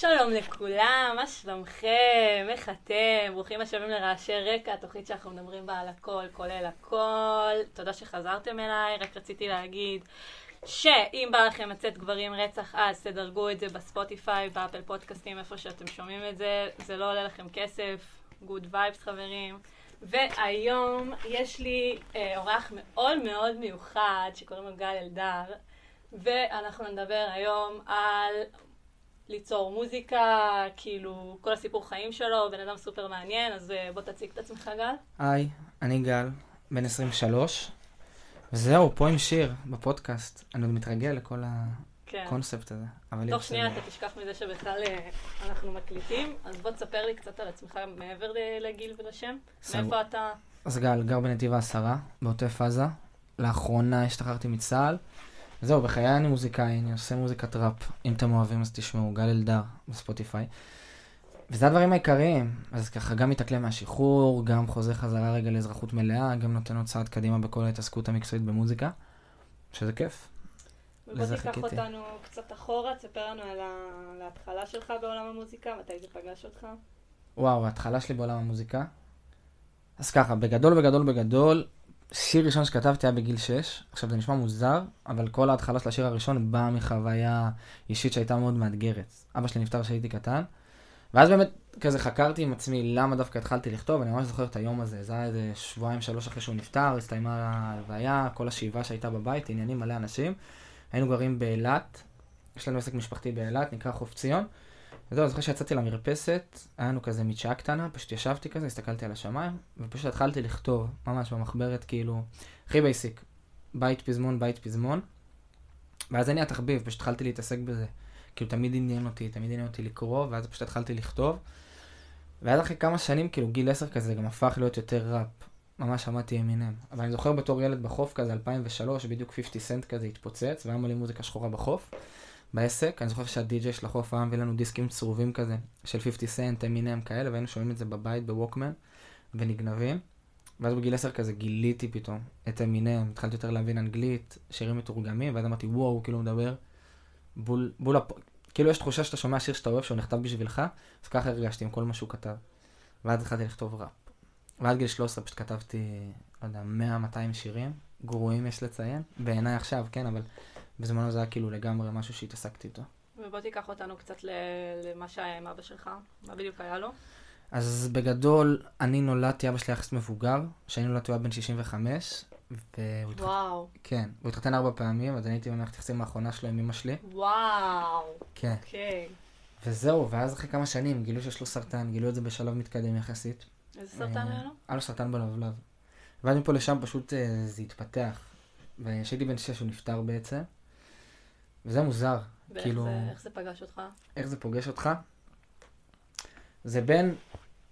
שלום לכולם, מה שלומכם? איך אתם? ברוכים השבים לרעשי רקע, התוכנית שאנחנו מדברים בה על הכל, כולל הכל. תודה שחזרתם אליי, רק רציתי להגיד שאם בא לכם לצאת גברים רצח, אז תדרגו את זה בספוטיפיי, באפל פודקאסטים, איפה שאתם שומעים את זה. זה לא עולה לכם כסף, גוד וייבס חברים. והיום יש לי אורח מאוד מאוד מיוחד שקוראים לו גל אלדר, ואנחנו נדבר היום על ליצור מוזיקה, כאילו כל הסיפור חיים שלו, בן אדם סופר מעניין, אז בוא תציג את עצמך גל. היי, אני גל, בן 23, וזהו, פה עם שיר בפודקאסט, אני עוד מתרגל לכל הקונספט הזה. תוך שנייה אתה תשכח מזה שבכלל אנחנו מקליטים, אז בוא תספר לי קצת על עצמך מעבר לגיל ולשם, מאיפה אתה? אז גל, גר בנתיב-העשרה, בוטף עזה, לאחרונה השתחררתי מצה"ל, זהו, בחיי אני מוזיקאי, אני עושה מוזיקת ראפ. אם אתם אוהבים אז תשמעו, גל אלדר בספוטיפיי. וזה הדברים העיקריים, אז ככה גם מתאקלם מהשחרור, גם חוזר חזרה רגע לאזרחות מלאה, גם נותן עוד צעד קדימה בכל ההתעסקות המקצועית במוזיקה, שזה כיף. ובוא תיקח אותנו קצת אחורה, תספר לנו על ההתחלה שלך בעולם המוזיקה, מתי זה פגש אותך? וואו, ההתחלה שלי בעולם המוזיקה? אז ככה, בגדול, שיר ראשון שכתבתי היה בגיל 6, עכשיו זה נשמע מוזר, אבל כל ההתחלה של השיר הראשון באה מחוויה אישית שהייתה מאוד מאתגרת. אבא שלי נפטר כשהייתי קטן, ואז באמת כזה חקרתי עם עצמי למה דווקא התחלתי לכתוב, אני ממש זוכר את היום הזה, זה היה איזה 2-3 אחרי שהוא נפטר, הסתיימה ההלוויה, כל השאיבה שהייתה בבית, עניינים מלא אנשים, היינו גרים באילת, יש לנו עסק משפחתי באילת, נקרא חוף ציון, וזהו, זוכר שיצאתי למרפסת, היינו כזה מתשעה קטנה, פשוט ישבתי כזה, הסתכלתי על השמיים, ופשוט התחלתי לכתוב, ממש במחברת, כאילו, הכי בייסיק, בית פזמון, ואז אני התחביב, פשוט התחלתי להתעסק בזה, כאילו, תמיד עניין אותי לקרוא, ואז פשוט התחלתי לכתוב, ואז אחרי כמה שנים, כאילו, גיל 10 כזה, גם הפך להיות יותר ראפ, ממש שמעתי ימינם, אבל אני זוכר בתור ילד בחוף כזה, 2003, בדיוק 50 סנט כזה התפוצץ, והיה מלא מוזיקה שחורה בחוף, בעסק, אני זוכר שהדיג'יי של החוף היה מביא לנו דיסקים צרובים כזה, של 50 סנט, אמינם כאלה, והיינו שומעים את זה בבית, בווקמן, ונגנבים, ואז בגיל 10 כזה גיליתי פתאום את אמינם, התחלתי יותר להבין אנגלית, שירים מתורגמים, ואז אמרתי, וואו, כאילו מדבר, בול, כאילו יש תחושה שאתה שומע שיר שאתה אוהב, שהוא נכתב בשבילך, אז ככה הרגשתי עם כל מה שהוא כתב, ואז התחלתי לכתוב ראפ, ועד גיל 13 פשוט כתבתי, לא יודע, 100-200 שירים, גרועים יש לציין, בעיניי עכשיו, כן, אבל בזמנו זה היה כאילו לגמרי משהו שהתעסקתי איתו. ובוא תיקח אותנו קצת למה שהיה עם אבא שלך, מה בדיוק היה לו? אז בגדול, אני נולדתי, אבא שלי יחסית מבוגר, שאני נולדתי בן 65. וואו. כן, הוא התחתן 4 פעמים, אז אני הייתי במערכת יחסים האחרונה שלו עם אמא שלי. וואו. כן. אוקיי. וזהו, ואז אחרי כמה שנים גילו שיש לו סרטן, גילו את זה בשלב מתקדם יחסית. איזה סרטן היה לו? היה לו סרטן בלבלב. ועד מפה לשם פשוט זה התפתח. וכשהייתי בן 6 הוא נפטר בעצם. וזה מוזר, כאילו... ואיך זה פגש אותך? איך זה פוגש אותך? זה בין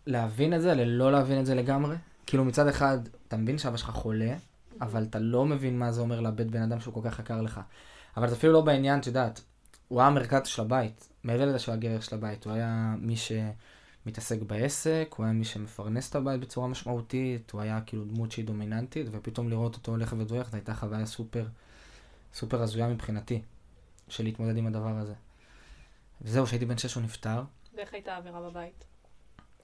להבין את זה ללא להבין את זה לגמרי. כאילו מצד אחד, אתה מבין שאבא שלך חולה, אבל אתה לא מבין מה זה אומר לבית בן אדם שהוא כל כך יקר לך. אבל זה אפילו לא בעניין, אתה יודעת, הוא היה המרכז של הבית, מעבר לזה שהוא הגבר של הבית, הוא היה מי שמתעסק בעסק, הוא היה מי שמפרנס את הבית בצורה משמעותית, הוא היה כאילו דמות שהיא דומיננטית, ופתאום לראות אותו הולך ודורך, זו הייתה חוויה סופר, סופר הזויה מבחינתי. של להתמודד עם הדבר הזה. וזהו, שהייתי בן 6 הוא נפטר. ואיך הייתה האווירה בבית?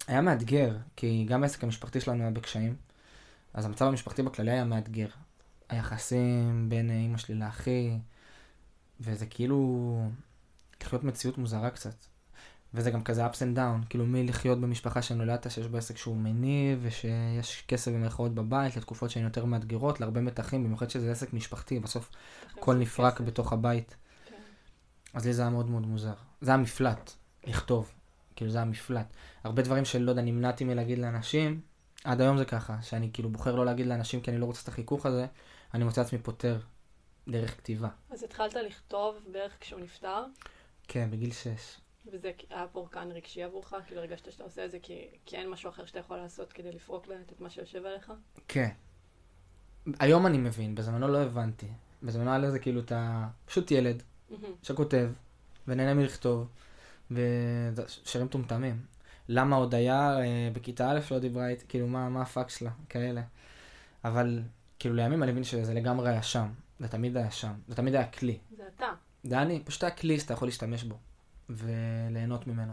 היה מאתגר, כי גם העסק המשפחתי שלנו היה בקשיים, אז המצב המשפחתי בכללי היה מאתגר. היחסים בין אמא שלי לאחי, וזה כאילו... לחיות מציאות מוזרה קצת. וזה גם כזה ups and down, כאילו מי לחיות במשפחה שנולדת, שיש בעסק שהוא מניב, ושיש כסף ומרכאות בבית, לתקופות שהן יותר מאתגרות, להרבה מתחים, במיוחד שזה עסק משפחתי, בסוף הכל נפרק בתוך הבית. אז לי זה היה מאוד מאוד מוזר. זה היה מפלט, לכתוב. כאילו זה היה מפלט. הרבה דברים שלא יודע, נמנעתי מלהגיד לאנשים, עד היום זה ככה, שאני כאילו בוחר לא להגיד לאנשים כי אני לא רוצה את החיכוך הזה, אני מוצא עצמי פותר דרך כתיבה. אז התחלת לכתוב בערך כשהוא נפטר? כן, בגיל 6. וזה היה פורקן רגשי עבורך? כאילו הרגשת שאתה עושה את זה כי אין משהו אחר שאתה יכול לעשות כדי לפרוק באמת את מה שיושב עליך? כן. היום אני מבין, בזמנו לא הבנתי. בזמנו עלי זה כאילו אתה פשוט ילד. שכותב, ונהנה מלכתוב, ושירים טומטמים. למה עוד היה בכיתה א' לא דיברה איתי, כאילו מה הפאק שלה, כאלה. אבל כאילו לימים אני מבין שזה לגמרי היה שם, זה תמיד היה שם, זה תמיד היה כלי. זה אתה. זה אני, פשוט היה כלי שאתה יכול להשתמש בו. וליהנות ממנו.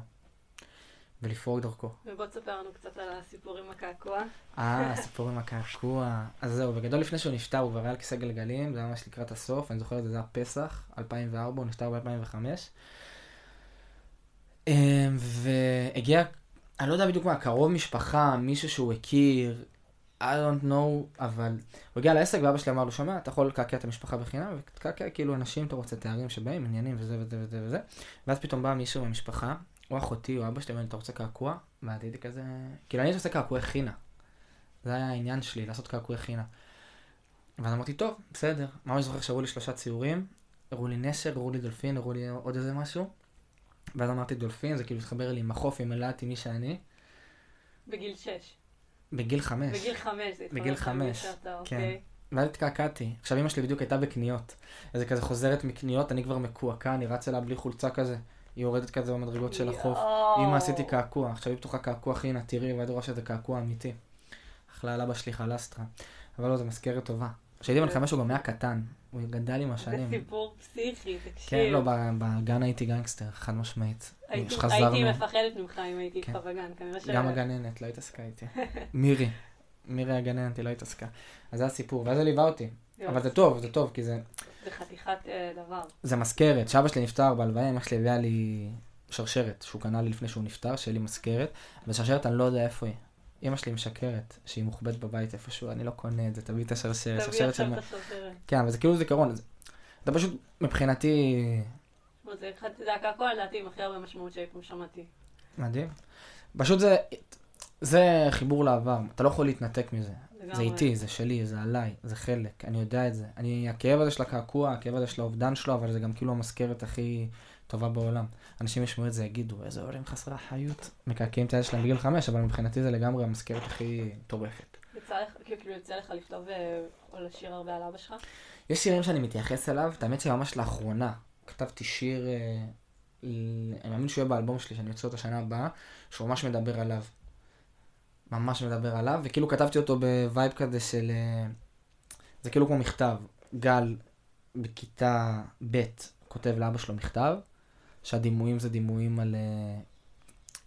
ולפרוק דרכו. ובוא תספר לנו קצת על הסיפור עם הקעקוע. הסיפור עם הקעקוע. אז זהו, בגדול לפני שהוא נפטר, הוא כבר היה על כיסא גלגלים, זה היה ממש לקראת הסוף, אני זוכר את זה, זה היה פסח, 2004, הוא נפטר ב-2005. והגיע, אני לא יודע בדיוק מה, קרוב משפחה, מישהו שהוא הכיר, I don't know, אבל הוא הגיע לעסק ואבא שלי אמר לו, שומע, אתה יכול לקעקע את המשפחה בחינם, וקעקע כאילו אנשים, אתה רוצה תארים שבאים, עניינים וזה וזה וזה וזה. ואז פתאום בא מישהו מהמשפחה, או אחותי או אבא שלי, אתה רוצה קעקוע? והייתי כזה, כאילו אני עושה קעקועי חינה. זה היה העניין שלי, לעשות קעקועי חינה. ואז אמרתי, טוב, בסדר. ממש זוכר שהראו לי 3 ציורים, הראו לי נשר, הראו לי דולפין, הראו לי עוד איזה משהו. ואז אמרתי דולפין, זה כאילו התחבר לי עם החוף, עם אלעתי, מי שאני. בגיל 6. בגיל 5. בגיל 5, כן. ואז התקעקעתי. עכשיו אמא שלי בדיוק הייתה בקניות. אז היא כזה חוזרת מקניות, אני כבר מקועקע, אני רצה לה בלי חולצה כזה. היא יורדת כזה במדרגות של החוף. אמא, עשיתי קעקוע, עכשיו היא פתוחה קעקוע חינה, תראי, ואני רואה שזה קעקוע אמיתי. אחלה עלה בשליחה לסטרה. אבל לא, זו מזכרת טובה. כשהייתי בן 5 הוא גם היה קטן, הוא גדל עם השנים. זה סיפור פסיכי, תקשיב. כן, לא, בגן הייתי גנגסטר, חד משמעית. הייתי מפחדת ממך אם הייתי איתך בגן, כנראה ש... גם הגננת, לא התעסקה איתי. מירי הגננת, היא לא התעסקה. אז זה הסיפור, ואז זה ליווה אותי. אבל זה טוב, כי זה... זה חתיכת דבר. זה מזכרת, שאבא שלי נפטר בהלוויה, אמא שלי הביאה לי שרשרת, שהוא קנה לי לפני שהוא נפטר, שיהיה לי מזכרת, ושרשרת אני לא יודע איפה היא. אמא שלי משקרת, שהיא מוכבד בבית איפשהו, אני לא קונה את זה, תביא את השרשרת. תביא עכשיו את השרשרת. כן, וזה כאילו זיכרון, אתה פשוט מבחינתי... זה הקעקוע, לדעתי, עם הכי הרבה משמעות שכמו שמעתי. מדהים. פשוט זה חיבור לעבר, אתה לא יכול להתנתק מזה. זה איתי, זה שלי, זה עליי, זה חלק, אני יודע את זה. הכאב הזה של הקעקוע, הכאב הזה של האובדן שלו, אבל זה גם כאילו המזכרת הכי טובה בעולם. אנשים ישמעו את זה, יגידו, איזה הורים חסרי אחריות, מקעקעים את הילד שלהם בגיל 5, אבל מבחינתי זה לגמרי המזכרת הכי טורפת. יצא לך לכתוב או לשיר הרבה על אבא שלך? יש שירים שאני מתייחס אליו, האמת שממש לאחרונה כתבתי שיר, אני מאמין שהוא יהיה באלבום שלי, שאני יוצא אותו השנה הבאה, שהוא ממש מדבר עליו. ממש מדבר עליו, וכאילו כתבתי אותו בווייב כזה של... זה כאילו כמו מכתב. גל בכיתה ב' כותב לאבא שלו מכתב, שהדימויים זה דימויים על...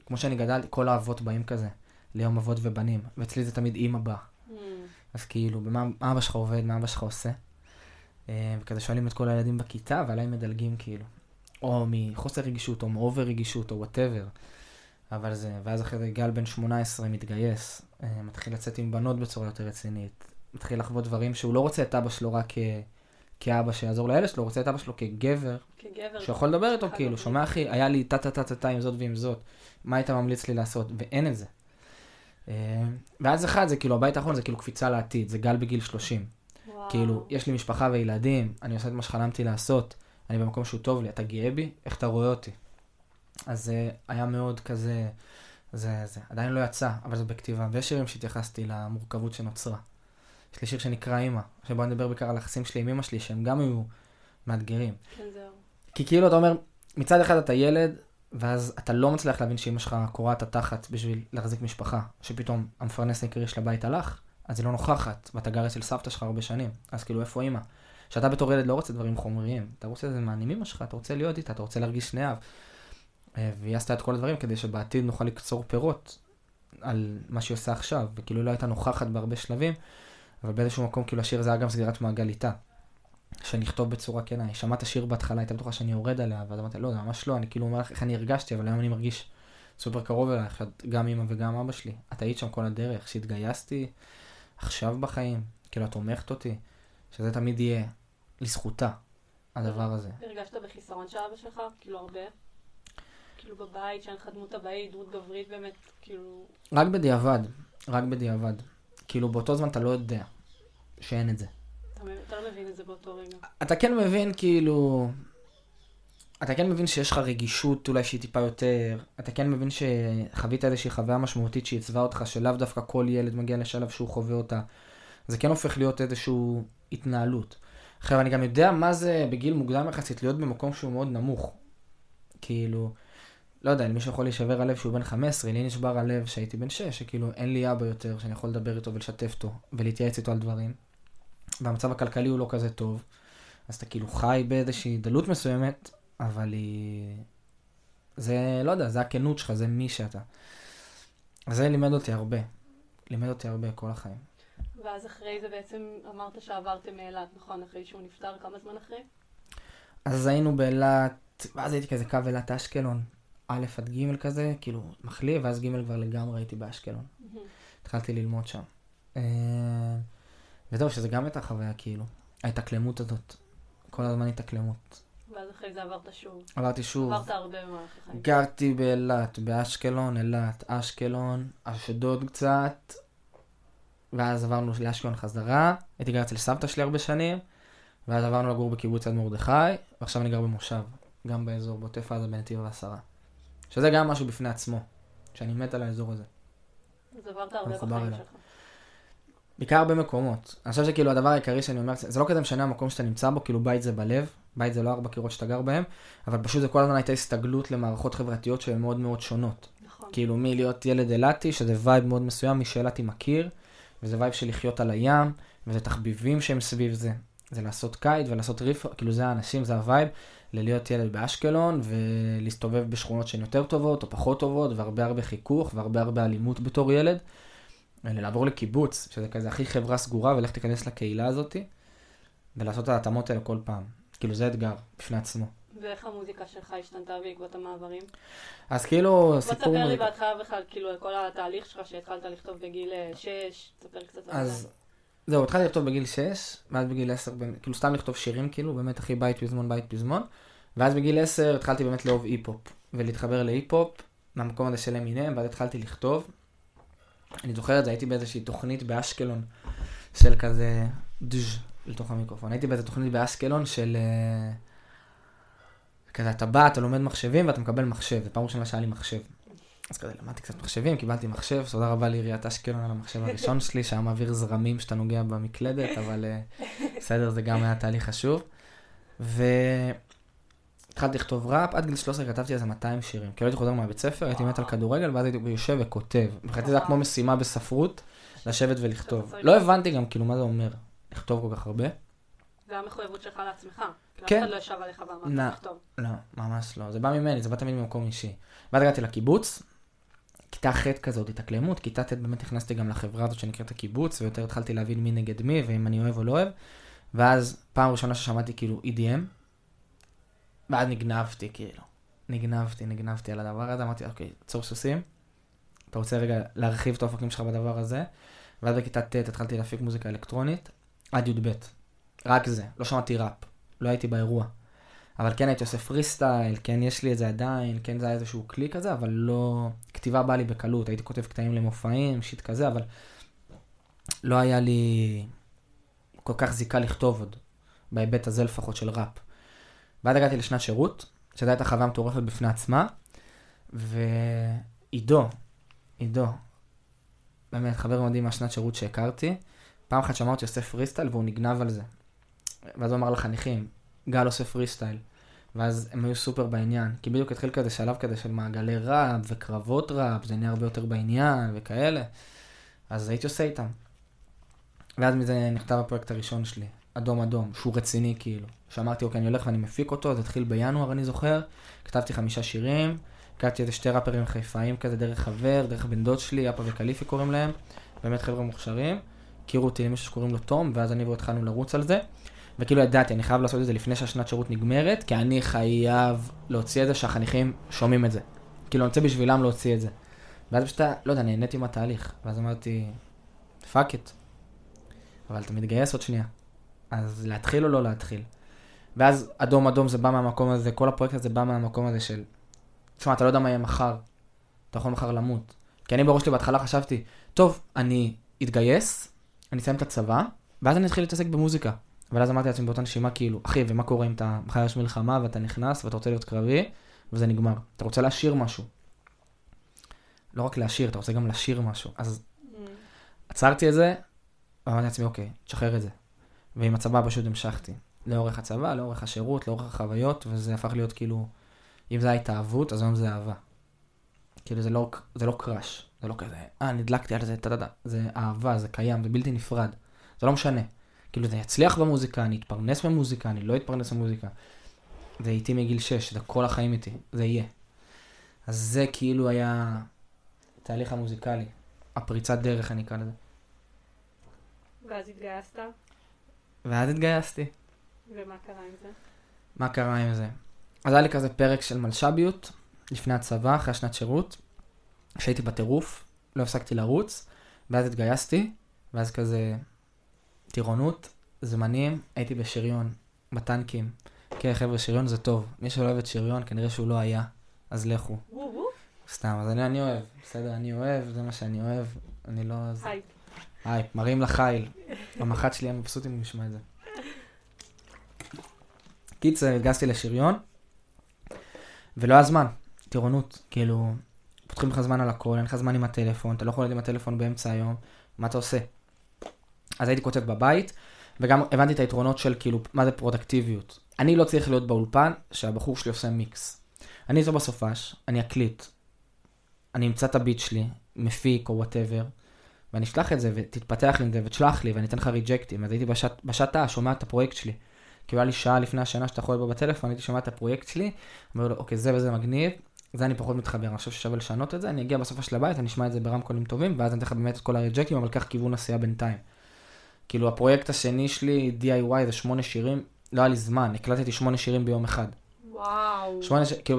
כמו שאני גדל, כל האבות באים כזה, ליום אבות ובנים, ואצלי זה תמיד אמא בא. אז כאילו, במה אבא שלך עובד, מה אבא שלך עושה? וכזה שואלים את כל הילדים בכיתה, ועליי מדלגים כאילו. או מחוסר רגישות, או מאובר רגישות, או וואטאבר. אבל זה, ואז אחרי זה גל בן 18 מתגייס, מתחיל לצאת עם בנות בצורה יותר רצינית, מתחיל לחוות דברים שהוא לא רוצה את אבא שלו רק כאבא שיעזור לילד שלו, הוא רוצה את אבא שלו כגבר, שיכול לדבר איתו כאילו, שומע אחי, היה לי תתתתתתה עם זאת ועם זאת, מה היית ממליץ לי לעשות? ואין את זה. ואז אחד זה כאילו, הבית האחרון זה כאילו קפיצה לעתיד, זה גל בגיל 30. כאילו, יש לי משפחה וילדים, אני עושה את מה שחלמתי לעשות, אני במקום שהוא טוב לי, אתה גאה בי? איך אתה רואה אותי? אז זה היה מאוד כזה, זה עדיין לא יצא, אבל זה בכתיבה. ויש שירים שהתייחסתי למורכבות שנוצרה. יש לי שיר שנקרא אימא, שבו אני מדבר בעיקר על היחסים שלי עם אימא שלי, שהם גם היו מאתגרים. כן, זהו. כי כאילו אתה אומר, מצד אחד אתה ילד, ואז אתה לא מצליח להבין שאימא שלך קורעת התחת בשביל להחזיק משפחה, שפתאום המפרנס העיקרי של הבית הלך, אז היא לא נוכחת, ואתה גר אצל סבתא שלך הרבה שנים, אז כאילו איפה אימא? שאתה בתור ילד לא רוצה דברים חומריים, אתה רוצה איזה מענים אימא שלך, אתה רוצה להיות איתה, אתה רוצה להרגיש שני אב. והיא עשתה את כל הדברים כדי שבעתיד נוכל לקצור פירות על מה שהיא עושה עכשיו, וכאילו לא הייתה נוכחת בהרבה שלבים, אבל באיזשהו מקום כאילו השיר זה היה גם סגירת מעגל איתה, שנכתוב בצורה כנה. היא שמעת השיר בהתחלה, הייתה בטוחה שאני יורד עליה, ואז אמרתי, לא, זה ממש לא, אני כאילו אומר לך איך אני הרגשתי, אבל היום אני מרגיש סופר קרוב אליי, גם אמא וגם אבא שלי. את היית שם כל הדרך, שהתגייסתי עכשיו בחיים, כאילו את תומכת אותי, שזה תמיד יהיה לזכותה, הדבר הזה. הרגשת בחיסרון של אבא שלך? כאילו הרבה? כאילו בבית, שאין לך דמות הבית, דמות גברית באמת, כאילו... רק בדיעבד. כאילו באותו זמן אתה לא יודע שאין את זה. אתה לא מבין את זה באותו רגע. אתה כן מבין כאילו... אתה כן מבין שיש לך רגישות אולי שהיא טיפה יותר, אתה כן מבין שחווית איזושהי חוויה משמעותית שעיצבה אותך, שלאו דווקא כל ילד מגיע לשלב שהוא חווה אותה. זה כן הופך להיות איזושהי התנהלות. עכשיו אני גם יודע מה זה בגיל מוקדם יחסית להיות במקום שהוא מאוד נמוך. כאילו... לא יודע, למי שיכול להישבר הלב שהוא בן 15, לי נשבר הלב שהייתי בן 6, שכאילו אין לי אבא יותר שאני יכול לדבר איתו ולשתף אותו ולהתייעץ איתו על דברים. והמצב הכלכלי הוא לא כזה טוב, אז אתה כאילו חי באיזושהי דלות מסוימת, אבל היא זה, לא יודע, זה הכנות שלך, זה מי שאתה. זה לימד אותי הרבה. לימד אותי הרבה כל החיים. ואז אחרי זה בעצם אמרת שעברתם מאלת, נכון? אחרי שהוא נפטר, כמה זמן אחרי? אז היינו באלת, ואז הייתי כזה קו אלת אשקלון. א' עד ג' כזה, כאילו מחליף, ואז ג' כבר לגמרי הייתי באשקלון. התחלתי ללמוד שם. וטוב, שזה גם הייתה חוויה, כאילו. ההתאקלמות הזאת. כל הזמן התאקלמות. ואז אחרי זה עברת שוב. עברתי שוב. עברת הרבה במהלך החיים. גרתי באלת, באשקלון, אלת, אשקלון, אשדוד קצת. ואז עברנו לאשקלון חזרה. הייתי גר אצל סבתא שלי הרבה שנים. ואז עברנו לגור בקיבוץ עד מורדכי. ועכשיו אני גר במושב. גם באזור בוטף עזה בנתיב ועשרה. שזה גם משהו בפני עצמו. שאני מת על האזור הזה. אז עברת הרבה בחיים שלך. בעיקר במקומות. אני חושב שכאילו הדבר העיקרי שאני אומר, זה לא כזה משנה המקום שאתה נמצא בו, כאילו בית זה בלב, בית זה לא 4 קירות שאתה גר בהם, אבל פשוט זה כל הזמן הייתה הסתגלות למערכות חברתיות שהן מאוד מאוד שונות. נכון. כאילו מי להיות ילד אלתי, שזה וייב מאוד מסוים, מי שאלתי מכיר, וזה וייב של לחיות על הים, וזה תחביבים שהם סביב זה. זה לעשות קייט ולעשות ריף, כאילו זה האנשים, זה הווייב, ללהיות ילד באשקלון, ולהסתובב בשכונות שהן יותר טובות או פחות טובות, והרבה הרבה חיכוך, והרבה הרבה אלימות בתור ילד. לעבור לקיבוץ, שזה כזה הכי חברה סגורה, ולך תיכנס לקהילה הזאת, ולעשות את ההתאמות האלה כל פעם. כאילו זה אתגר, בפני עצמו. ואיך המוזיקה שלך השתנתה בעקבות המעברים? אז כאילו, סיפור... תספר לי בהתחלה בכלל, כאילו, כל התהליך שלך שהתחלת לכתוב בגיל 6, תספר קצת על זה. זהו, התחלתי לכתוב בגיל 6, ואז בגיל 10, כאילו סתם לכתוב שירים, כאילו, באמת הכי בית פזמון, ואז בגיל 10 התחלתי באמת לאהוב אי-פופ, ולהתחבר לאי-פופ, מהמקום הזה של אמינם, ואז התחלתי לכתוב. אני זוכר את זה, הייתי באיזושהי תוכנית באשקלון של כזה דז' לתוך המיקרופון. הייתי באיזו תוכנית באשקלון של כזה, אתה בא, אתה לומד מחשבים ואתה מקבל מחשב. זה פעם ראשונה שהיה לי מחשב. אז כזה, למדתי קצת מחשבים, קיבלתי מחשב. תודה רבה לעיריית אשקלון על המחשב הראשון שלי, שהיה מעביר זרמים שאתה נוגע במקלדת, אבל בסדר, זה גם היה תהליך חשוב. התחלתי לכתוב ראפ, עד גיל 13 כתבתי איזה 200 שירים. כי לא הייתי חוזר מהבית ספר, הייתי מת על כדורגל, ואז הייתי יושב וכותב. מבחינתי זה היה כמו משימה בספרות, לשבת ולכתוב. לא הבנתי גם כאילו מה זה אומר, לכתוב כל כך הרבה. זה היה מחויבות שלך לעצמך. כן. אף אחד לא ישב עליך ואמרת לכתוב. לא, ממש לא. זה בא ממני, זה בא תמיד ממקום אישי. ואז הגעתי לקיבוץ, כיתה ח' כזאת, התאקלמות. כיתה ח' באמת נכנסתי גם לחברה הזאת שנקראת הקיבוץ, ויותר התחלתי להבין מי נגד מי, ואם אני אוהב או לא אוהב. ואז פעם ראשונה ששמעתי כאילו EDM, ואז נגנבתי, כאילו. נגנבתי על הדבר הזה, אמרתי, אוקיי, צור סוסים, אתה רוצה רגע להרחיב את האופקים שלך בדבר הזה, ואז בכיתה ט' התחלתי להפיק מוזיקה אלקטרונית, עד י"ב, רק זה, לא שמעתי ראפ, לא הייתי באירוע, אבל כן הייתי עושה פרי סטייל, כן יש לי את זה עדיין, כן זה היה איזשהו כלי כזה, אבל לא, כתיבה באה לי בקלות, הייתי כותב קטעים למופעים, שיט כזה, אבל לא היה לי כל כך זיקה לכתוב עוד, בהיבט הזה לפחות של ראפ. ועד הגעתי לשנת שירות, שזו הייתה חוויה מטורפת בפני עצמה, ועידו, באמת חבר מדהים מהשנת שירות שהכרתי, פעם אחת שמע אותי עושה פריסטייל והוא נגנב על זה. ואז הוא אמר לחניכים, גל עושה פריסטייל, ואז הם היו סופר בעניין, כי בדיוק התחיל כזה שלב כזה של מעגלי ראפ וקרבות ראפ, זה נהיה הרבה יותר בעניין וכאלה, אז הייתי עושה איתם. ואז מזה נכתב הפרויקט הראשון שלי, אדום אדום, שהוא רציני כאילו. שאמרתי, אוקיי, אני הולך ואני מפיק אותו, זה התחיל בינואר, אני זוכר. כתבתי 5 שירים, קראתי איזה 2 ראפרים חיפאיים כזה, דרך חבר, דרך בן דוד שלי, אפה וקליפי קוראים להם. באמת חבר'ה מוכשרים. הכירו אותי למישהו שקוראים לו תום, ואז אני והתחלנו לרוץ על זה. וכאילו ידעתי, אני חייב לעשות את זה לפני שהשנת שירות נגמרת, כי אני חייב להוציא את זה שהחניכים שומעים את זה. כאילו, אני רוצה בשבילם להוציא את זה. ואז פשוט, לא יודע, נהניתי מהתהליך. ואז אמרתי, "Fuck it." אבל אתה מתגייס עוד שנייה. אז להתחיל או לא להתחיל? ואז אדום אדום זה בא מהמקום הזה, כל הפרויקט הזה בא מהמקום הזה של, תשמע, אתה לא יודע מה יהיה מחר, אתה יכול מחר למות. כי אני בראש שלי בהתחלה חשבתי, טוב, אני אתגייס, אני אסיים את הצבא, ואז אני אתחיל להתעסק במוזיקה. אבל אז אמרתי לעצמי באותה נשימה, כאילו, אחי, ומה קורה אם אתה מחר יש מלחמה ואתה נכנס ואתה רוצה להיות קרבי, וזה נגמר. אתה רוצה להשאיר משהו. לא רק להשאיר, אתה רוצה גם להשאיר משהו. אז עצרתי את זה, ואמרתי לעצמי, אוקיי, תשחרר את זה. ועם הצבא פשוט המשכתי. לאורך הצבא, לאורך השירות, לאורך החוויות, וזה הפך להיות כאילו, אם זה התאהבות, אז היום זה אהבה. כאילו זה לא קראש, זה לא כזה, נדלקתי על זה, תדדה, זה אהבה, זה קיים, זה בלתי נפרד, זה לא משנה. כאילו זה יצליח במוזיקה, אני אתפרנס במוזיקה, אני לא אתפרנס במוזיקה. זה איתי מגיל 6, זה כל החיים איתי, זה יהיה. אז זה כאילו היה תהליך המוזיקלי, הפריצת דרך אני אקרא לזה. ואז התגייסת? ואז התגייסתי. ומה קרה עם זה? מה קרה עם זה? אז היה לי כזה פרק של מלשביות, לפני הצבא, אחרי שנת שירות, כשהייתי בטירוף, לא הפסקתי לרוץ, ואז התגייסתי, ואז כזה טירונות, זמנים, הייתי בשריון, בטנקים. כן, חבר'ה, שריון זה טוב. מי שלא אוהב את שריון, כנראה שהוא לא היה, אז לכו. סתם, אז אני אוהב, בסדר, אני אוהב, זה מה שאני אוהב, אני לא... הייפ. הייפ, מרים לחיל. המחת שלי היה מבסוט אם הוא משמע את זה. קיצר, הגעתי לשריון, ולא היה זמן, טירונות, כאילו, פותחים לך זמן על הכל, אין לך זמן עם הטלפון, אתה לא יכול להיות עם הטלפון באמצע היום, מה אתה עושה? אז הייתי כותב בבית, וגם הבנתי את היתרונות של כאילו, מה זה פרודקטיביות. אני לא צריך להיות באולפן שהבחור שלי עושה מיקס. אני זו בסופש, אני אקליט, אני אמצא את הביט שלי, מפיק או whatever, ואני אשלח את זה ותתפתח לי את זה ותשלח לי ואני אתן לך ריג'קטים. אז הייתי בשעתה שומע את הפרויקט שלי. כי היה לי שעה לפני השנה שאתה יכול לבוא בטלפון, הייתי שומע את הפרויקט שלי, אומר לו, אוקיי, זה וזה מגניב, זה אני פחות מתחבר, אני חושב ששווה לשנות את זה, אני אגיע בסופש לבית, אני אשמע את זה ברמקולים טובים, ואז אני אתן לך באמת את כל הריג'קטים, אבל כך כיוון עשייה בינתיים. כאילו הפרויקט השני שלי, DIY, זה 8 שירים, לא היה לי זמן, הקלטתי 8 שירים ביום אחד. וואו. כאילו,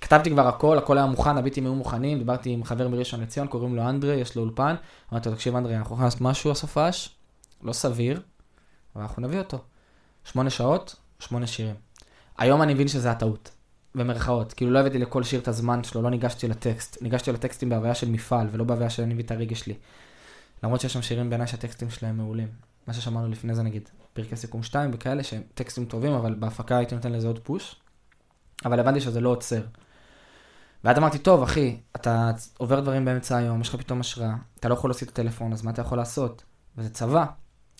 כתבתי כבר הכל, הכל היה מוכן, הביטים היו מוכנים, דיברתי עם חבר מראשון לציון, קוראים לו אנדרי, יש לו אולפן, אמרתי לו, תקשיב אנדרי, אנחנו יכולים לעשות משהו הסופש, לא סביר, אבל אנחנו נביא אותו. 8 שעות, 8 שירים. היום אני מבין שזה הטעות, במרכאות. כאילו לא הבאתי לכל שיר את הזמן שלו, לא ניגשתי לטקסט. ניגשתי לטקסטים בהוויה של מפעל, ולא בהוויה שאני מביא את הרגש שלי. למרות שיש שם שירים בעיניי שהטקסטים שלהם מעולים. מה ששמענו לפני זה נגיד, פרקי סיכום 2 וכאלה, שהם טקסטים טובים, אבל בהפקה הייתי נותן לזה עוד פוש. אבל הבנתי שזה לא עוצר. ואז אמרתי, טוב אחי, אתה עובר דברים באמצע היום, יש לך פתאום השראה, אתה לא יכול להוציא את הטלפון, אז מה אתה יכול לעשות? וזה צבא.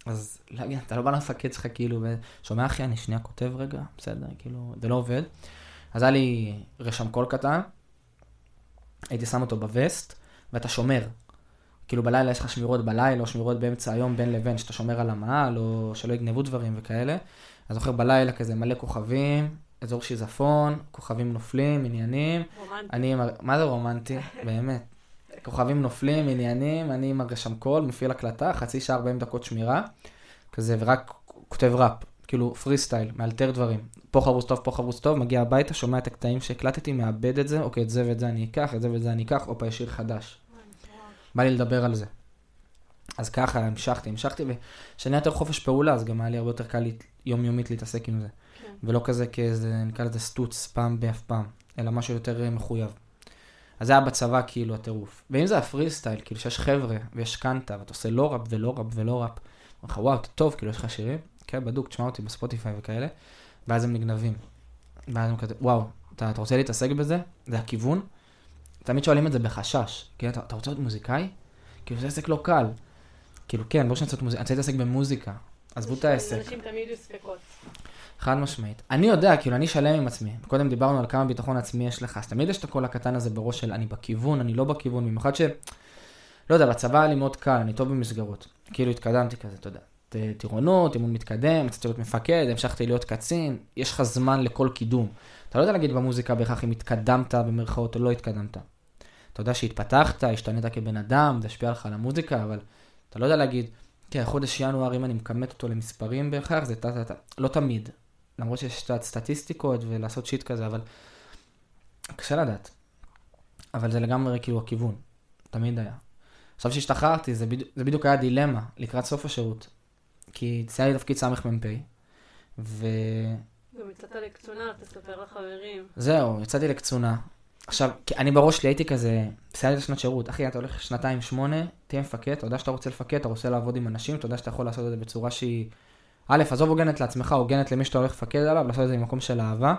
אז אתה לא בא להפקד שלך כאילו, ושומע אחי, אני שנייה כותב רגע, בסדר, כאילו, זה לא עובד. אז היה לי רשם קול קטן, הייתי שם אותו בווסט, ואתה שומר. כאילו בלילה יש לך שמירות בלילה, או שמירות באמצע היום בין לבין, שאתה שומר על המעל, או שלא יגנבו דברים וכאלה. אז זוכר בלילה כזה מלא כוכבים, אזור שיזפון, כוכבים נופלים, עניינים. רומנטי. מה זה רומנטי? באמת. כוכבים נופלים, עניינים, אני עם הרשם קול, מפעיל הקלטה, חצי שעה 40 דקות שמירה, כזה, ורק כותב ראפ, כאילו פרי סטייל, מאלתר דברים. פה חרוץ טוב, פה חרוץ טוב, מגיע הביתה, שומע את הקטעים שהקלטתי, מאבד את זה, אוקיי, את זה ואת זה אני אקח, את זה ואת זה אני אקח, אופה, ישיר חדש. בא לי לדבר על זה. אז ככה, המשכתי, ושאני יותר חופש פעולה, אז גם היה לי הרבה יותר קל יומיומית להתעסק עם זה. ולא כזה, נקרא לזה סטוץ, פעם באף פעם, אלא משהו יותר מחויב. אז זה היה בצבא כאילו הטירוף. ואם זה הפרי סטייל, כאילו שיש חבר'ה ויש קנטה, ואתה עושה לא ראפ ולא ראפ ולא ראפ, ואומר לך, וואו, אתה טוב, כאילו יש לך שירים, כן, בדוק, תשמע אותי בספוטיפיי וכאלה, ואז הם נגנבים. ואז הם כזה, וואו, אתה רוצה להתעסק בזה? זה הכיוון? תמיד שואלים את זה בחשש, כאילו, אתה רוצה להיות מוזיקאי? כאילו, זה עסק לא קל. כאילו, כן, בואו שנצאות מוזיקה, אני רוצה להתעסק במוזיקה, עזבו את העסק. אנשים תמיד יספקות. חד משמעית. אני יודע, כאילו, אני שלם עם עצמי. קודם דיברנו על כמה ביטחון עצמי יש לך, אז תמיד יש את הכל הקטן הזה בראש של אני בכיוון, אני לא בכיוון, במיוחד ש... לא יודע, בצבא היה לי מאוד קל, אני טוב במסגרות. כאילו, התקדמתי כזה, אתה יודע. טירונות, אימון מתקדם, רציתי להיות מפקד, המשכתי להיות קצין, יש לך זמן לכל קידום. אתה לא יודע להגיד במוזיקה בהכרח אם התקדמת במרכאות או לא התקדמת. אתה יודע שהתפתחת, השתנית כבן אדם, זה השפיע לך על המוזיקה, אבל אתה לא יודע להגיד, כן, חודש ינואר, אם אני מקמת אותו למספרים בהכרח, זה תתתת. לא תמיד. למרות שיש את הסטטיסטיקות ולעשות שיט כזה, אבל קשה לדעת. אבל זה לגמרי כאילו הכיוון. תמיד היה. עכשיו שהשתחררתי, זה בדיוק היה דילמה לקראת סוף השירות. כי צייני תפקיד סמך ממפי, ו... גם יצאת לקצונה, תספר לחברים. זהו, יצאתי לקצונה. עכשיו, אני בראש שלי הייתי כזה, צייני לשנת שירות, אחי, אתה הולך 2-8, תהיה מפקד, אתה יודע שאתה רוצה לפקד, אתה רוצה לעבוד עם אנשים, אתה יודע שאתה יכול לעשות את זה בצורה שהיא... א', עזוב הוגנת לעצמך, הוגנת למי שאתה הולך לפקד עליו, לעשות את זה במקום של אהבה,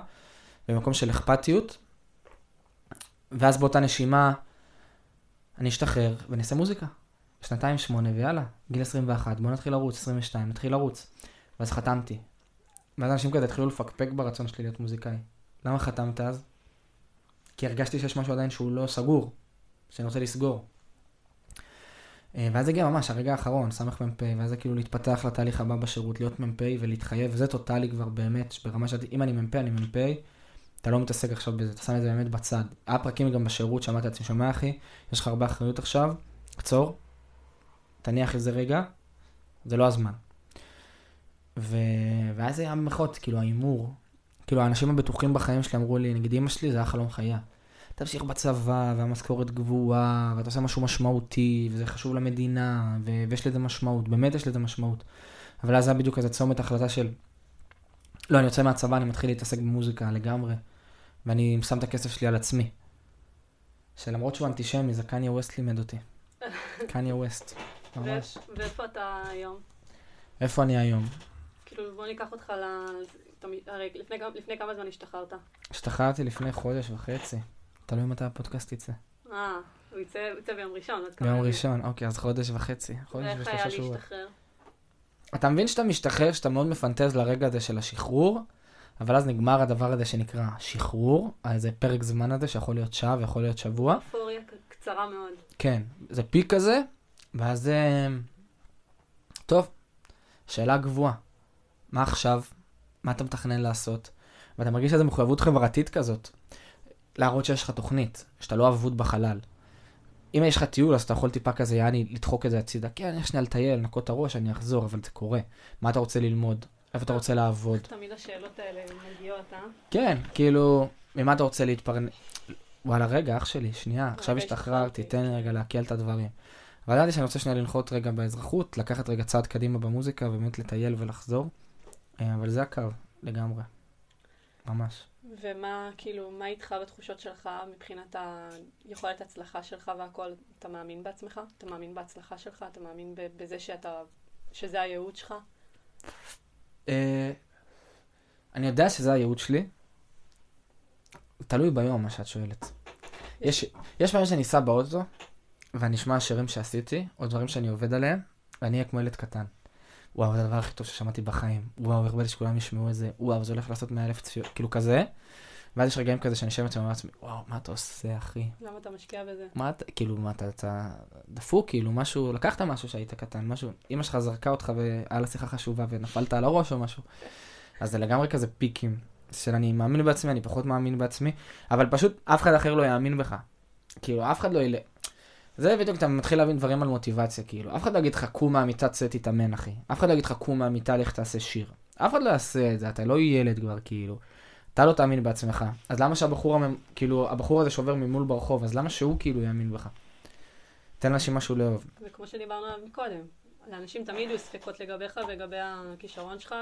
במקום של אכפתיות, ואז באותה נשימה, אני אשתחרר ונעשה מוזיקה. 2-8 ויאללה, גיל 21, בוא נתחיל לרוץ, 22, נתחיל לרוץ. ואז חתמתי. ואז אנשים כזה התחילו לפקפק ברצון שלי להיות מוזיקאי. למה חתמת אז? כי הרגשתי שיש משהו עדיין שהוא לא סגור, שאני רוצה לסגור. ואז הגיע ממש, הרגע האחרון, סמך מ"פ, ואז זה כאילו להתפתח לתהליך הבא בשירות, להיות מ"פ ולהתחייב, וזה טוטלי כבר באמת, ברמה שאתי, אם אני מ"פ, אני מ"פ, אתה לא מתעסק עכשיו בזה, אתה שם את זה באמת בצד. היה פרקים גם בשירות, שמעת עצמי, שומע אחי, יש לך הרבה אחריות עכשיו, עצור, תניח איזה רגע, זה לא הזמן. ואז זה היה מחות, כאילו האימור, כאילו האנשים הבטוחים בחיים שלי אמרו לי, נגיד אמא שלי זה היה חלום חייה. תמשיך בצבא, והמשכורת גבוהה, ואתה עושה משהו משמעותי, וזה חשוב למדינה, ויש לזה משמעות, באמת יש לזה משמעות. אבל אז היה בדיוק איזה צומת החלטה של, לא, אני יוצא מהצבא, אני מתחיל להתעסק במוזיקה לגמרי, ואני שם את הכסף שלי על עצמי. שלמרות שהוא אנטישמי, זה קניה ווסט לימד אותי. קניה ווסט, ממש. ואיפה אתה היום? איפה אני היום? כאילו, בוא ניקח אותך הרי לפני כמה זמן השתחררת? השתחררתי לפני חודש וחצי. תלוי מתי הפודקאסט יצא. הוא יצא ביום ראשון. ביום ראשון, אוקיי, אז חודש וחצי. ואיך היה להשתחרר? אתה מבין שאתה משתחרר, שאתה מאוד מפנטז לרגע הזה של השחרור, אבל אז נגמר הדבר הזה שנקרא שחרור, איזה פרק זמן הזה שיכול להיות שעה ויכול להיות שבוע. אפוריה קצרה מאוד. כן, זה פיק כזה, ואז טוב, שאלה גבוהה. מה עכשיו? מה אתה מתכנן לעשות? ואתה מרגיש איזו מחויבות חברתית כזאת. להראות שיש לך תוכנית, שאתה לא אבוד בחלל. אם יש לך טיול, אז אתה יכול טיפה כזה, יעני, לדחוק את זה הצידה. כן, אני אשנה לטייל, נקות את הראש, אני אחזור, אבל זה קורה. מה אתה רוצה ללמוד? איפה אתה רוצה לעבוד? תמיד השאלות האלה מגיעות, אה? כן, כאילו, ממה אתה רוצה להתפרנס? וואלה, רגע, אח שלי, שנייה, עכשיו השתחררתי, תן לי רגע להקל את הדברים. אבל ידעתי שאני רוצה שנייה לנחות רגע באזרחות, לקחת רגע צעד קדימה במוזיקה, ובאמת לטייל ולחזור. אבל זה הקו, לגמרי. ממש. ומה, כאילו, מה איתך בתחושות שלך מבחינת היכולת הצלחה שלך והכל? אתה מאמין בעצמך? אתה מאמין בהצלחה שלך? אתה מאמין בזה שזה הייעוד שלך? אני יודע שזה הייעוד שלי. תלוי ביום, מה שאת שואלת. יש פעמים שאני אסע באוטו, ואני אשמע שירים שעשיתי, או דברים שאני עובד עליהם, ואני אהיה כמו ילד קטן. וואו, זה הדבר הכי טוב ששמעתי בחיים. וואו, הרבה שכולם ישמעו את זה. וואו, זה הולך לעשות 100,000 צפיות, כאילו כזה. ואז יש רגעים כזה שאני שבת ואומר לעצמי, וואו, מה אתה עושה, אחי? למה אתה משקיע בזה? מה אתה, כאילו, מה אתה דפוק, כאילו, משהו, לקחת משהו שהיית קטן, משהו, אמא שלך זרקה אותך ועל השיחה חשובה ונפלת על הראש או משהו. אז זה לגמרי כזה פיקים, של אני מאמין בעצמי, אני פחות מאמין בעצמי, אבל פשוט אף אחד אחר לא יאמין בך. כאילו, אף אחד לא יאמין. זה בדיוק, אתה מתחיל להבין דברים על מוטיבציה, כאילו. אף אחד לא יגיד לך, קום מהמיטה, צא תתאמן, אחי. אף אחד לא יגיד לך, קום מהמיטה, לך תעשה שיר. אף אחד לא יעשה את זה, אתה לא ילד כבר, כאילו. אתה לא תאמין בעצמך. אז למה שהבחור, כאילו, הבחור הזה שעובר ממול ברחוב, אז למה שהוא, כאילו, יאמין בך? תן לאנשים משהו לאהוב. וכמו שדיברנו עליו מקודם, לאנשים תמיד יהיו ספקות לגביך ולגבי הכישרון שלך,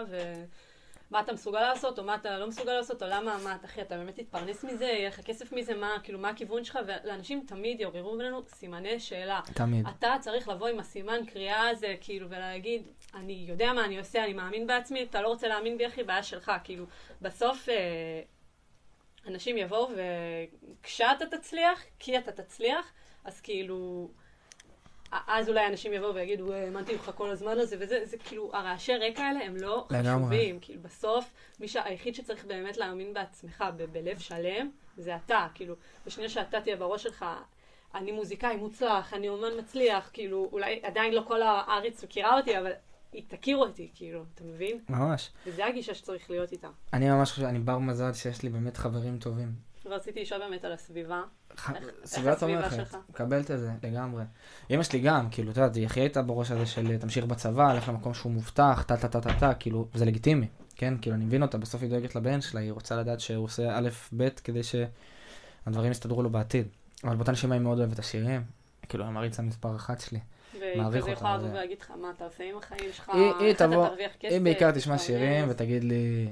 ומה אתה מסוגל לעשות, או מה אתה לא מסוגל לעשות, או למה, מה, אחי, אתה באמת תתפרנס מזה, יהיה לך כסף מזה, מה, כאילו, מה הכיוון שלך, ולאנשים תמיד יעוררו בינינו סימני שאלה. תמיד. אתה צריך לבוא עם הסימן קריאה הזה, כאילו, ולהגיד, אני יודע מה אני עושה, אני מאמין בעצמי, אתה לא רוצה להאמין בי, אחי, בעיה שלך, כאילו, בסוף, אנשים יבואו, וכשאתה תצליח, כי אתה תצליח, אז כאילו, אז אולי אנשים יבואו ויגידו, האמנתי לך כל הזמן הזה, וזה כאילו, הרעשי רקע האלה הם לא חשובים. כאילו, בסוף, היחיד שצריך באמת להאמין בעצמך, בלב שלם, זה אתה. כאילו, בשנייה שאתה תהיה בראש שלך, אני מוזיקאי מוצלח, אני אומן מצליח, כאילו, אולי עדיין לא כל הארץ מכירה אותי, אבל היא תכיר אותי, כאילו, אתה מבין? ממש. וזה הגישה שצריך להיות איתה. אני ממש חושב, אני בר מזל שיש לי באמת חברים טובים. ורציתי לשאול באמת על הסביבה. סביבה תומכת, מקבלת את זה לגמרי. אמא שלי גם, כאילו, אתה יודע, היא חייתה בראש הזה של תמשיך בצבא, הלך למקום שהוא מובטח, טה-טה-טה-טה, כאילו, זה לגיטימי, כן? כאילו, אני מבין אותה, בסוף היא דואגת לבן שלה, היא רוצה לדעת שהוא עושה א' ב' כדי שהדברים יסתדרו לו בעתיד. אבל באותה נשימה היא מאוד אוהבת השירים, כאילו, המעריצה מספר אחת שלי. וכזה יכולה לבוא ולהגיד לך, מה אתה עושה עם החיים שלך? היא בעיקר תשמע שירים ותגיד לי,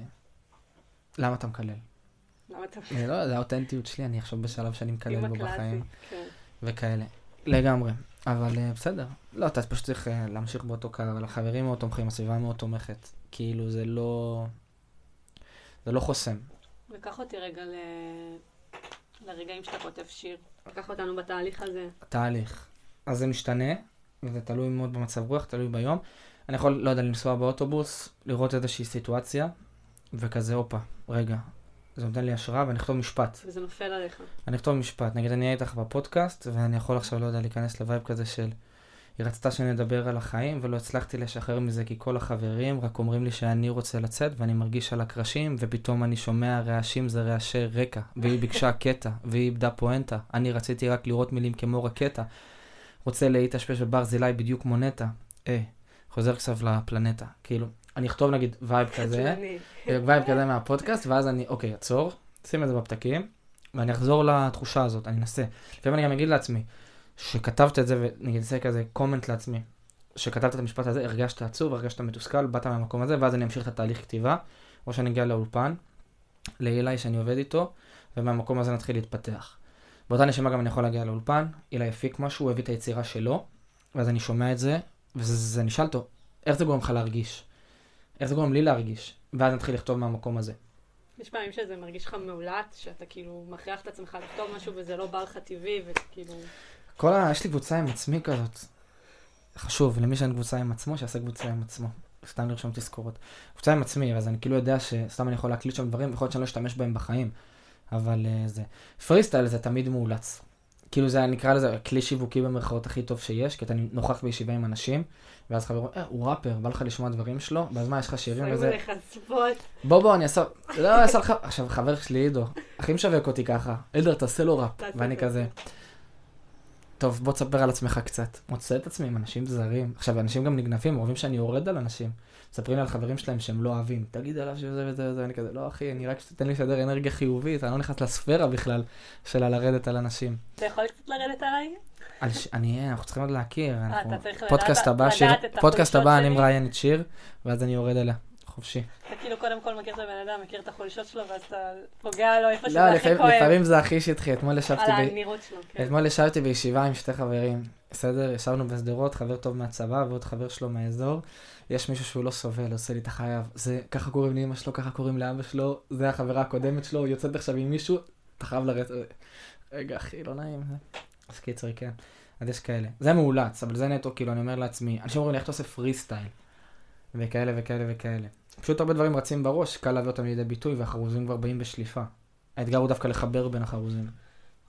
למה אתה מקלל? אני לא יודע, זה האותנטיות שלי, אני עכשיו בשלב שאני מקלל בו בחיים וכאלה, לגמרי, אבל בסדר, לא, אתה פשוט צריך להמשיך באותו קו, אבל החברים מאוד תומכים, הסביבה מאוד תומכת, כאילו זה לא, זה לא חוסם. וקח אותי רגע לרגעים שאתה כותב שיר, וקח אותנו בתהליך הזה. התהליך, אז זה משתנה, וזה תלוי מאוד במצב רוח, תלוי ביום, אני יכול, לא יודע, לנסוע באוטובוס, לראות איזושהי סיטואציה, וכזה, אופה, רגע. זה נותן לי השראה, ואני אכתוב משפט. וזה נופל עליך. אני אכתוב משפט. נגיד, אני אהיה איתך בפודקאסט, ואני יכול עכשיו, לא יודע, להיכנס לווייב כזה של היא רצתה שנדבר על החיים, ולא הצלחתי לשחרר מזה, כי כל החברים רק אומרים לי שאני רוצה לצאת, ואני מרגיש על הקרשים, ופתאום אני שומע רעשים זה רעשי רקע, והיא ביקשה קטע, והיא איבדה פואנטה. אני רציתי רק לראות מילים כמו רקטה. רוצה להתאשפש בברזילי בדיוק כמו נטה. חוזר כסף לפלנטה. כאילו, אני אכתוב נגיד וייב כזה, וייב כזה מהפודקאסט, ואז אני, אוקיי, עצור, שים את זה בפתקים, ואני אחזור לתחושה הזאת, אני אנסה. לפעמים אני גם אגיד לעצמי, שכתבת את זה, ונגיד עושה כזה קומנט לעצמי, שכתבת את המשפט הזה, הרגשת עצוב, הרגשת מתוסכל, באת מהמקום הזה, ואז אני אמשיך את התהליך כתיבה, או שאני אגיע לאולפן, לאילי שאני עובד איתו, ומהמקום הזה נתחיל להתפתח. באותה נשמה גם אני יכול להגיע לאולפן, אילי יפיק משהו, הוא הביא את היצירה שלו, ואז אני שומע את זה, וזה נשאל אותו, איך זה גורם לך להרגיש? איך זה גורם לי להרגיש? ואז נתחיל לכתוב מהמקום הזה. נשמע, אם שזה מרגיש לך מעולת, שאתה כאילו מכריח את עצמך לכתוב משהו, וזה לא בא לך טבעי, וכאילו... יש לי קבוצה עם עצמי כזאת. חשוב, למי שאין קבוצה עם עצמו, שיעשה קבוצה עם עצמו. סתם לרשום תזכורות. קבוצה עם עצמי, אז אני כאילו יודע שסתם אני יכול להקליט שם דברים, ויכול להיות שאני לא אשתמש בהם בחיים. אבל זה... פריסטייל זה תמיד מעולץ. כאילו זה, נקרא לזה, כלי שיווקי במרכאות הכי טוב שיש, כי אתה נוכח בישיבה עם אנשים, ואז חבר, הוא ראפר, בא לך לשמוע דברים שלו, ואז מה, יש לך שירים וזה... שימו לך ספות. בוא, אני אעשה... לא, אני אעשה לך... עכשיו, חבר שלי עידו, הכי משווק אותי ככה, אלדר, תעשה לו ראפ, ואני כזה... טוב, בוא תספר על עצמך קצת. מוצא את עצמי עם אנשים זרים. עכשיו, אנשים גם נגנפים, אוהבים שאני יורד על אנשים. מספרים על חברים שלהם שהם לא אוהבים. תגיד עליו שזה וזה וזה, ואני כזה, לא אחי, אני רק שתתן לי שדר אנרגיה חיובית, אני לא נכנס לספירה בכלל של לרדת על אנשים. אתה יכול קצת לרדת עליי? אנחנו צריכים עוד להכיר. פודקאסט הבא, אני מראיין את שיר, ואז אני יורד עליה. חופשי. אתה כאילו קודם כל מכיר את הבן אדם, מכיר את החולשות שלו, ואז אתה פוגע לו איפה שזה הכי כואב. לא, לפעמים זה הכי שטחי. אתמול ישבתי בישיבה עם שתי חברים. בסדר? ישבנו בסדרות, חבר טוב מהצבא ועוד חבר שלו מהאזור. יש מישהו שהוא לא סובל, עושה לי את החייו. זה, ככה קוראים לאמא שלו, ככה קוראים לאבא שלו, זה החברה הקודמת שלו, הוא יוצאת עכשיו עם מישהו, אתה חייב לרדת. רגע, אחי, לא נעים. אז קיצר, כן. אז יש כאלה. זה מאולץ, אבל זה נטו, כאילו, אני אומר לעצמי, אנשים אומרים לי, איך אתה עושה פריסטייל? וכאלה וכאלה וכאלה. פשוט הרבה דברים רצים בראש, קל להביא אותם לידי ביטוי, והחרוזים כבר באים בשליפה. האתגר הוא דווקא לחבר בין החרוזים.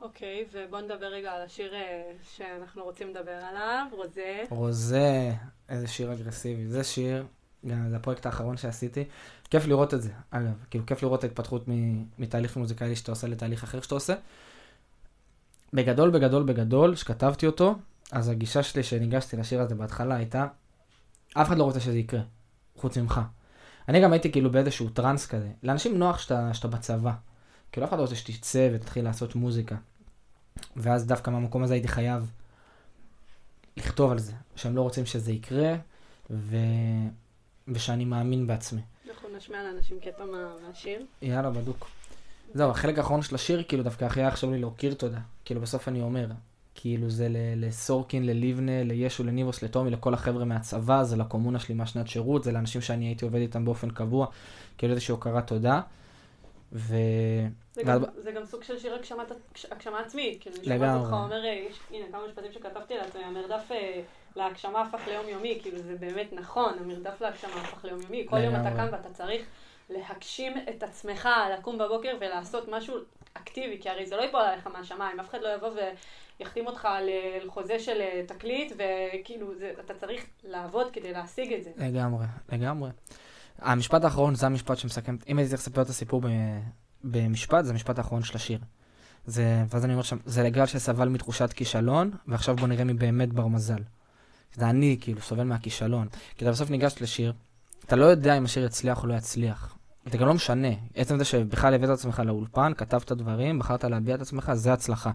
אוקיי, ובוא נדבר רגע על השיר שאנחנו רוצים לדבר עליו, רוזה. רוזה, איזה שיר אגרסיבי. זה שיר, זה הפרויקט האחרון שעשיתי. כיף לראות את זה, אגב. כאילו, כיף לראות את ההתפתחות מתהליך מוזיקלי שאתה עושה לתהליך אחר שאתה עושה. בגדול, בגדול, בגדול, שכתבתי אותו, אז הגישה שלי שניגשתי לשיר הזה בהתחלה הייתה, אף אחד לא רוצה שזה יקרה, חוץ ממך. אני גם הייתי כאילו באיזשהו טרנס כזה. לאנשים נוח שאתה בצבא. כאילו אף אחד לא רוצה שתצא ותתחיל לעשות מוזיקה. ואז דווקא מהמקום הזה הייתי חייב לכתוב על זה. שהם לא רוצים שזה יקרה, ושאני מאמין בעצמי. אנחנו נשמע לאנשים קטע מהשיר. יאללה, בדוק. זהו, החלק האחרון של השיר, כאילו דווקא הכי היה חשוב לי להוקיר תודה. כאילו בסוף אני אומר... כאילו זה לסורקין, לליבנה, לישו, לניבוס, לטומי, לכל החבר'ה מהצבא, זה לקומונה שלי מהשנת שירות, זה לאנשים שאני הייתי עובד איתם באופן קבוע, כאילו איזושהי הוקרה תודה. זה גם סוג של שיר הגשמה עצמית, כאילו נשמעת אותך אומר, הנה כמה משפטים שכתבתי על עצמי, המרדף להגשמה הפך ליומיומי, כאילו זה באמת נכון, המרדף להגשמה הפך ליומיומי, כל יום אתה קם ואתה צריך להגשים את עצמך, לקום בבוקר ולעשות משהו אקטיבי, כי הרי זה לא ייפול עליך מהשמיים, אף אחד לא יבוא ויחתים אותך על חוזה של תקליט, וכאילו אתה צריך לעבוד כדי להשיג את זה. לגמרי, לגמרי. המשפט האחרון זה המשפט שמסכם, אם הייתי צריך לספר את הסיפור במשפט, זה המשפט האחרון של השיר. ואז אני אומר שם, זה לגל שסבל מתחושת כישלון, ועכשיו בוא נראה מי באמת בר מזל. זה אני כאילו סובל מהכישלון, כי אתה בסוף ניגשת לשיר, אתה לא יודע אם השיר יצליח או לא יצליח. זה גם לא משנה. עצם זה שבכלל הבאת את עצמך לאולפן, כתבת דברים, בחרת להביע את עצמך, זה הצלחה.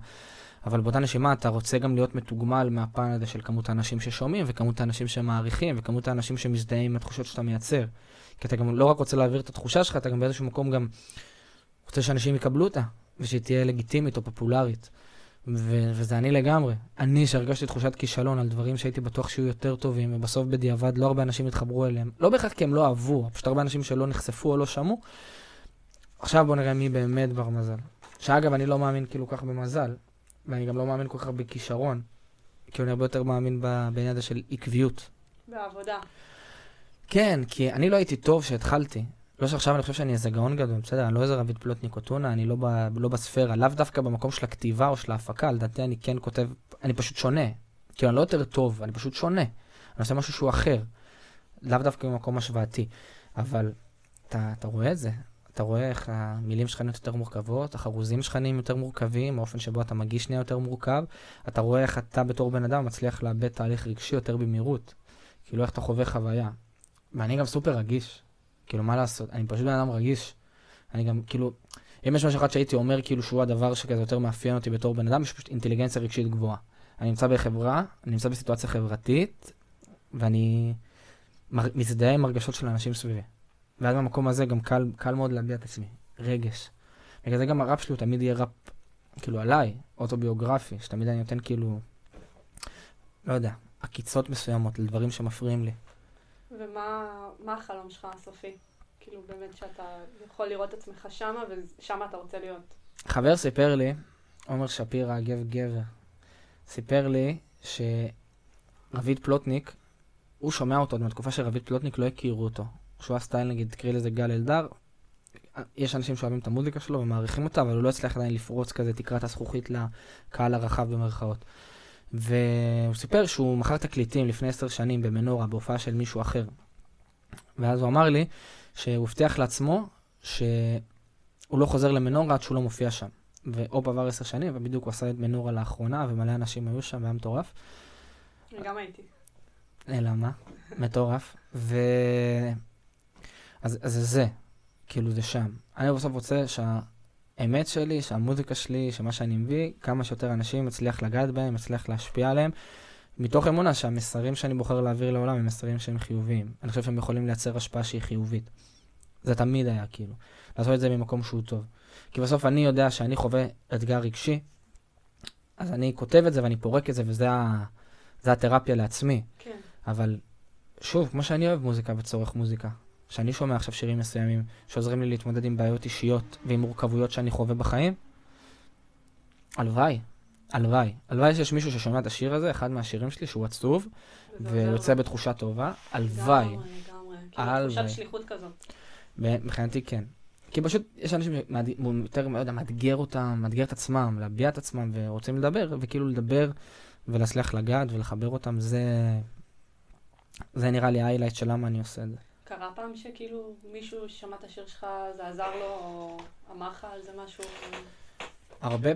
אבל באותה נשימה, אתה רוצה גם להיות מתוגמל מהפן הזה של כמות האנשים ששומעים, וכמות האנשים שמעריכים, וכמות האנשים שמזדהים עם התחושות שאתה מייצר. כי אתה גם לא רק רוצה להעביר את התחושה שלך, אתה גם באיזשהו מקום גם רוצה שאנשים יקבלו אותה, ושהיא תהיה לגיטימית או פופולרית. וזה אני לגמרי. אני שהרגשתי תחושת כישלון על דברים שהייתי בטוח שיהיו יותר טובים, ובסוף בדיעבד לא הרבה אנשים התחברו אליהם. לא בהכרח כי הם לא אהבו, פשוט הרבה אנשים שלא נחשפו או לא שמעו. עכשיו בוא נראה מי באמת בר מזל. שאגב, אני לא מאמין כאילו כך במזל, ואני גם לא מאמין כל כך בכישרון, כי אני הרבה יותר מאמין בעניין הזה של עקביות. בעבודה. כן, כי אני לא הייתי טוב שהתחלתי. לא שעכשיו אני חושב שאני איזה גאון גדול, בסדר, אני לא איזה רבית פלוט ניקוטונה, אני לא בספירה, לאו דווקא במקום של הכתיבה או של ההפקה, לדעתי אני כן כותב, אני פשוט שונה. כי אני לא יותר טוב, אני פשוט שונה. אני עושה משהו שהוא אחר. לאו דווקא במקום השוואתי. אבל אתה רואה את זה. אתה רואה איך המילים שלך נהיות יותר מורכבות, החרוזים שלך נהיים יותר מורכבים, האופן שבו אתה מגיש נהיה יותר מורכב. אתה רואה איך אתה בתור בן אדם מצליח לאבד תהליך רגשי יותר במהירות. כאילו איך אתה חווה חוויה. ואני גם סופר רגיש. כאילו מה לעשות? אני פשוט בן אדם רגיש. אני גם כאילו... אם יש משהו אחד שהייתי אומר כאילו שהוא הדבר שכזה יותר מאפיין אותי בתור בן אדם, יש פשוט אינטליגנציה רגשית גבוהה. אני נמצא בחברה, אני נמצא בסיטואציה חברתית, ואני מזדהה עם הרגשות של האנשים סביבי. ועד במקום הזה גם קל מאוד להביע את עצמי. רגש. בגלל זה גם הראפ שלי הוא תמיד יהיה ראפ, כאילו עליי, אוטוביוגרפי, שתמיד אני נותן כאילו, לא יודע, עקיצות מסוימות לדברים שמפריעים לי. ומה החלום שלך הסופי? כאילו באמת שאתה יכול לראות עצמך שמה, ושמה אתה רוצה להיות. חבר סיפר לי, עומר שפירא, גבר, סיפר לי שרביד פלוטניק, הוא שומע אותו עוד מהתקופה שרביד פלוטניק לא הכירו אותו. כשהוא הסטייל, נגיד, תקריא לזה גל אלדר, יש אנשים שאוהבים את המוזיקה שלו ומעריכים אותה, אבל הוא לא הצליח עדיין לפרוץ כזה תקרת הזכוכית לקהל הרחב במרכאות. והוא סיפר שהוא מכר תקליטים לפני 10 שנים במנורה, בהופעה של מישהו אחר. ואז הוא אמר לי שהוא הבטיח לעצמו שהוא לא חוזר למנורה עד שהוא לא מופיע שם. ואופ עבר 10 שנים, ובדיוק הוא עשה את מנורה לאחרונה, ומלא אנשים היו שם, והיה מטורף. גם הייתי. אלא מה? מטורף. אז זה, כאילו זה שם. אני בסוף רוצה שהאמת שלי, שהמוזיקה שלי, שמה שאני מביא, כמה שיותר אנשים מצליח לגעת בהם, מצליח להשפיע עליהם, מתוך אמונה שהמסרים שאני בוחר להעביר לעולם הם מסרים שהם חיוביים. אני חושב שהם יכולים לייצר השפעה שהיא חיובית. זה תמיד היה כאילו. לעשות את זה ממקום שהוא טוב. כי בסוף אני יודע שאני חווה אתגר רגשי, אז אני כותב את זה ואני פורק את זה, וזה התרפיה לעצמי. כן. אבל שוב, כמו שאני אוהב מוזיקה וצורך מוזיקה, שאני שומע עכשיו שירים מסוימים שעוזרים לי להתמודד עם בעיות אישיות ועם מורכבויות שאני חווה בחיים, הלוואי שיש מישהו ששומע את השיר הזה, אחד מהשירים שלי שהוא עצוב, ויוצא בתחושה טובה, הלוואי. תחושת שליחות כזאת. מבחינתי כן. כי פשוט יש אנשים שיותר מאתגר אותם, מאתגר את עצמם, להביע את עצמם ורוצים לדבר, וכאילו לדבר ולהצליח לגעת ולחבר אותם, זה נראה לי ההיילייט של למה אני עושה את זה. קרה פעם שכאילו מישהו ששמע את השיר שלך, זה עזר לו, או אמר לך על זה משהו? הרבה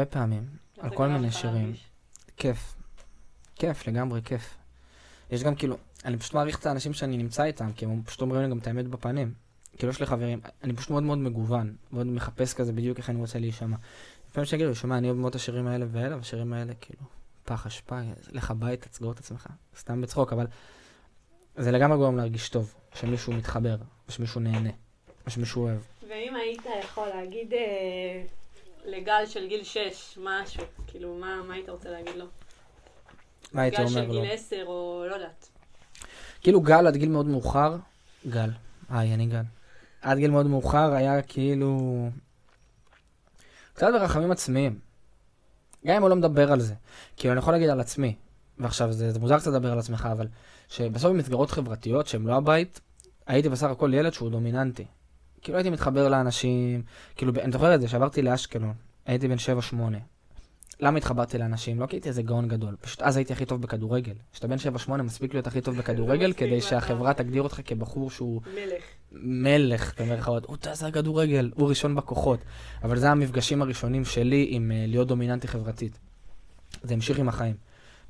פעמים. על כל מיני שירים. כיף, לגמרי כיף. יש גם כאילו, אני פשוט מעריך את האנשים שאני נמצא איתם, כי הם פשוט אומרים לי גם את האמת בפנים. כאילו יש לי חברים, אני פשוט מאוד מאוד מגוון, מאוד מחפש כזה בדיוק איך אני רוצה להישמע. לפעמים שגידו, שומע, אני אוהב מאוד את השירים האלה ואלה, והשירים האלה כאילו, פח אשפה, לך בית, תסגור את עצמך. סתם בצחוק, אבל זה לגמרי גורם להרגיש טוב, שמישהו מתחבר, שמישהו נהנה, שמישהו אוהב. ואם היית יכול להגיד לגל של גיל 6 משהו, כאילו מה היית רוצה להגיד לו? מה היית אומר לו? גל של גיל 10 או לא יודעת. כאילו גל עד גיל מאוד מאוחר, אני גל. עד גיל מאוד מאוחר היה כאילו קצת ברחמים עצמיים. גם אם הוא לא מדבר על זה, כאילו אני יכול להגיד על עצמי, ועכשיו זה מוזר קצת לדבר על עצמך, אבל שבסוף במסגרות חברתיות שהן לא הבית, הייתי בסך הכל ילד שהוא דומיננטי. כאילו הייתי מתחבר לאנשים, כאילו אני זוכר את זה, שעברתי לאשקלון, הייתי בן 7-8. למה התחברתי לאנשים? לא כי הייתי איזה גאון גדול, פשוט אז הייתי הכי טוב בכדורגל. כשאתה בן 7-8 מספיק להיות הכי טוב בכדורגל, כדי שהחברה תגדיר אותך כבחור שהוא... מלך, במרכאות. הוא תעשה כדורגל, הוא ראשון בכוחות. אבל זה המפגשים הראשונים שלי עם להיות דומיננטי חברתית. זה המשיך עם החיים.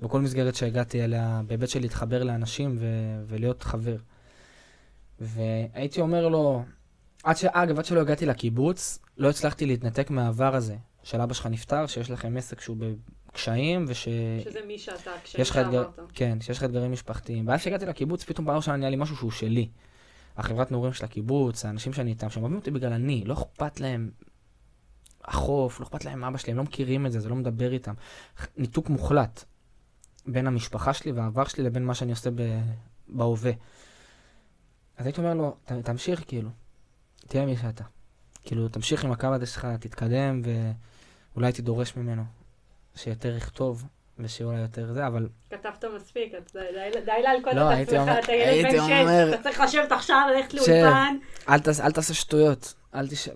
בכל מסגרת שהגעתי אליה, בהיבט של להתחבר לאנשים ולהיות חבר. והייתי אומר לו, עד שלא הגעתי לקיבוץ, לא הצלחתי להתנתק מהעבר הזה. של אבא שלך נפטר, שיש לכם עסק שהוא בקשיים, שזה מי שאתה, קשיים שעברת. כן, שיש לך אתגרים משפחתיים. ואז שהגעתי לקיבוץ, פתאום פעם שנה נהיה לי משהו שהוא שלי. החברת נעורים של הקיבוץ, האנשים שאני איתם, שהם אוהבים אותי בגלל אני, לא אכפת להם החוף, לא אכפת להם אבא שלי, הם לא מכירים את זה, זה לא מדבר איתם. ניתוק מוחלט בין המשפחה שלי והעבר שלי לבין מה שאני עושה בהווה. אז הייתי אומר לו, תמשיך כאילו, תהיה מי שאתה. כאילו, תמשיך עם הקו הזה שלך, תתקדם ואולי תדורש ממנו שיותר יכתוב. ושיעולה יותר זה, אבל... כתבת מספיק, די להלכות את עצמך, אתה ילד בן 6, אתה צריך לשבת עכשיו, ללכת לאולפן. אל תעשה שטויות,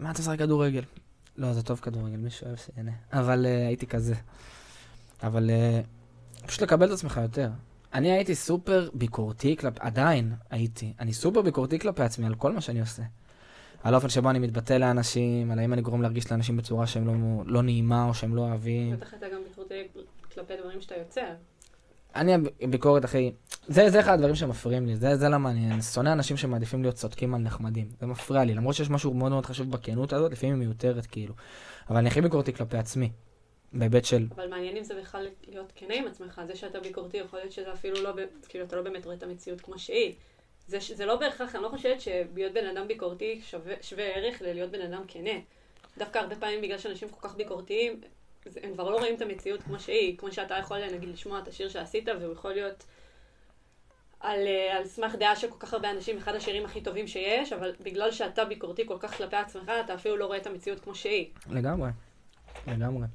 מה אתה עושה כדורגל? לא, זה טוב כדורגל, מישהו אוהב שיהנה. אבל הייתי כזה. אבל פשוט לקבל את עצמך יותר. אני הייתי סופר ביקורתי, עדיין הייתי, אני סופר ביקורתי כלפי עצמי על כל מה שאני עושה. על האופן שבו אני מתבטא לאנשים, על האם אני גורם להרגיש לאנשים בצורה שהם לא נעימה או שהם לא אוהבים. בטח אתה גם ביקורתי כלפי דברים שאתה יוצר. אני הביקורת אחי, זה אחד הדברים שמפריעים לי, זה למה אני שונא אנשים שמעדיפים להיות צודקים על נחמדים, זה מפריע לי, למרות שיש משהו מאוד מאוד חשוב בכנות הזאת, לפעמים היא מיותרת כאילו, אבל אני הכי ביקורתי כלפי עצמי, בהיבט של... אבל מעניין אם זה בכלל להיות כנה עם עצמך, זה שאתה ביקורתי יכול להיות שזה אפילו לא, כאילו אתה לא באמת רואה את המציאות כמו שהיא, זה לא בהכרח, אני לא חושבת שביות בן אדם ביקורתי שווה ערך ללהיות בן אדם כנה, דווקא הרבה פעמים בגלל שאנשים כל כך ביקורתיים, הם כבר לא רואים את המציאות כמו שהיא, כמו שאתה יכול נגיד לשמוע את השיר שעשית, והוא יכול להיות על סמך דעה של כל כך הרבה אנשים, אחד השירים הכי טובים שיש, אבל בגלל שאתה ביקורתי כל כך כלפי עצמך, אתה אפילו לא רואה את המציאות כמו שהיא. לגמרי, לגמרי.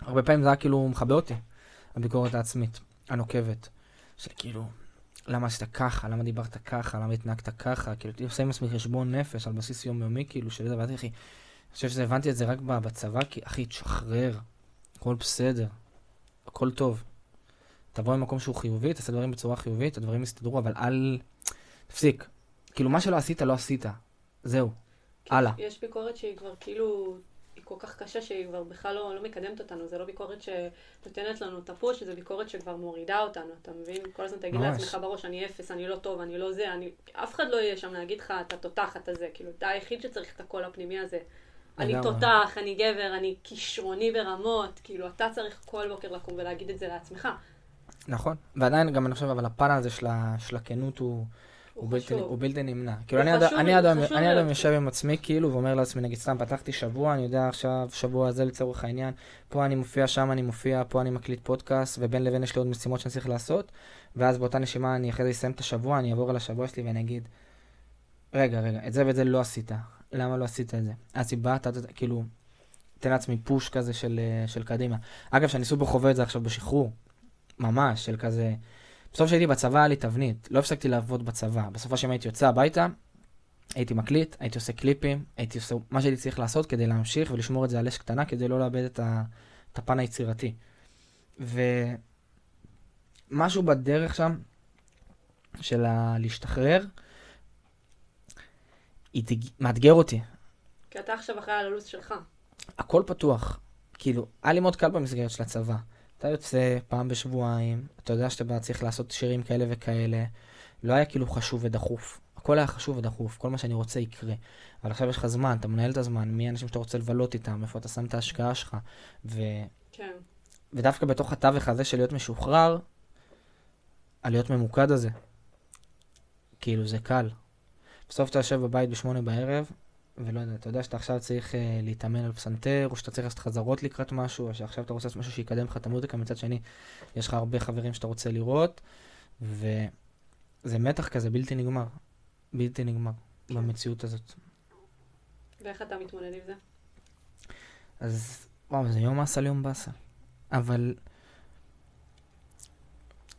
הרבה פעמים זה היה כאילו מחבא אותי, הביקורת העצמית, הנוקבת, שכאילו, למה עשית ככה, למה דיברת ככה, למה התנהגת ככה, כאילו, אתה עושה עם עצמי חשבון נפש על בסיס יומיומי, כאילו, שזה, ואתה, אחי, אני חושב שזה, הבנתי את זה רק בצבא, כי, אחי, תשחרר. הכל בסדר, הכל טוב. תבוא למקום שהוא חיובי, תעשה דברים בצורה חיובית, הדברים יסתדרו, אבל אל... תפסיק. כאילו, מה שלא עשית, לא עשית. זהו. הלאה. יש ביקורת שהיא כבר כאילו... היא כל כך קשה שהיא כבר בכלל לא מקדמת אותנו. זה לא ביקורת שנותנת לנו את הפוש, זה ביקורת שכבר מורידה אותנו. אתה מבין? כל הזמן תגיד לעצמך בראש, אני אפס, אני לא טוב, אני לא זה, אני... אף אחד לא יהיה שם להגיד לך, אתה תותח, אתה זה. כאילו, אתה היחיד שצריך את הקול הפנימי הזה. אני תותח, אני גבר, אני כישרוני ברמות, כאילו אתה צריך כל בוקר לקום ולהגיד את זה לעצמך. נכון, ועדיין גם אני חושב, אבל הפן הזה של הכנות הוא בלתי נמנע. כאילו אני אדם יושב עם עצמי כאילו ואומר לעצמי, נגיד סתם פתחתי שבוע, אני יודע עכשיו שבוע הזה לצורך העניין, פה אני מופיע, שם אני מופיע, פה אני מקליט פודקאסט ובין לבין יש לי עוד משימות שאני צריך לעשות, ואז באותה נשימה אני אחרי זה אסיים את השבוע, אני אעבור על השבוע שלי ואני אגיד, רגע, את זה ואת זה לא עשית. למה לא עשית את זה? הסיבה, אתה כאילו, תן לעצמי פוש כזה של קדימה. אגב, שאני סופר חווה את זה עכשיו בשחרור, ממש, של כזה, בסוף שהייתי בצבא, היה לי תבנית, לא הפסקתי לעבוד בצבא, בסופה שם הייתי יוצא הביתה, הייתי מקליט, הייתי עושה קליפים, הייתי עושה מה שהייתי צריך לעשות כדי להמשיך ולשמור את זה על אש קטנה, כדי לא לאבד את הפן היצירתי. ומשהו בדרך שם, של להשתחרר, מאתגר אותי. כי אתה עכשיו אחרי הללוס שלך. הכל פתוח. כאילו, היה לי מאוד קל במסגרת של הצבא. אתה יוצא פעם בשבועיים, אתה יודע שאתה צריך לעשות שירים כאלה וכאלה. לא היה כאילו חשוב ודחוף. הכל היה חשוב ודחוף, כל מה שאני רוצה יקרה. אבל עכשיו יש לך זמן, אתה מנהל את הזמן, מי האנשים שאתה רוצה לבלות איתם, איפה אתה שם את ההשקעה שלך. כן. ודווקא בתוך התווך הזה של להיות משוחרר, על להיות ממוקד הזה. כאילו, זה קל. בסוף אתה יושב בבית בשמונה בערב, ולא יודע, אתה יודע שאתה עכשיו צריך להתאמן על פסנתר, או שאתה צריך לעשות חזרות לקראת משהו, או שעכשיו אתה רוצה לעשות משהו שיקדם לך את המוזיקה, מצד שני, יש לך הרבה חברים שאתה רוצה לראות, וזה מתח כזה בלתי נגמר, בלתי נגמר, במציאות הזאת. ואיך אתה מתמודד עם זה? אז, וואו, זה יום עשה ליום בעשה, אבל...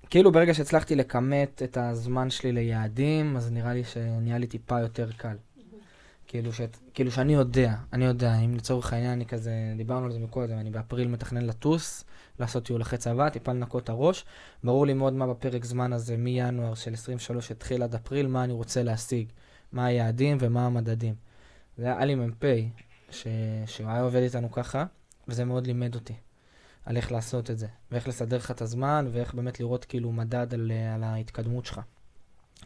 כאילו ברגע שהצלחתי לקמת את הזמן שלי ליעדים, אז נראה לי שנהיה לי טיפה יותר קל. כאילו שאני יודע, אם לצורך העניין אני כזה, דיברנו על זה מקודם, אני באפריל מתכנן לטוס, לעשות טיול אחרי צבא, טיפה לנקות הראש, ברור לי מאוד מה בפרק זמן הזה מינואר של 23 התחיל עד אפריל, מה אני רוצה להשיג, מה היעדים ומה המדדים. זה היה לי מ"פ שהיה עובד איתנו ככה, וזה מאוד לימד אותי. על איך לעשות את זה, ואיך לסדר לך את הזמן, ואיך באמת לראות כאילו מדד על ההתקדמות שלך.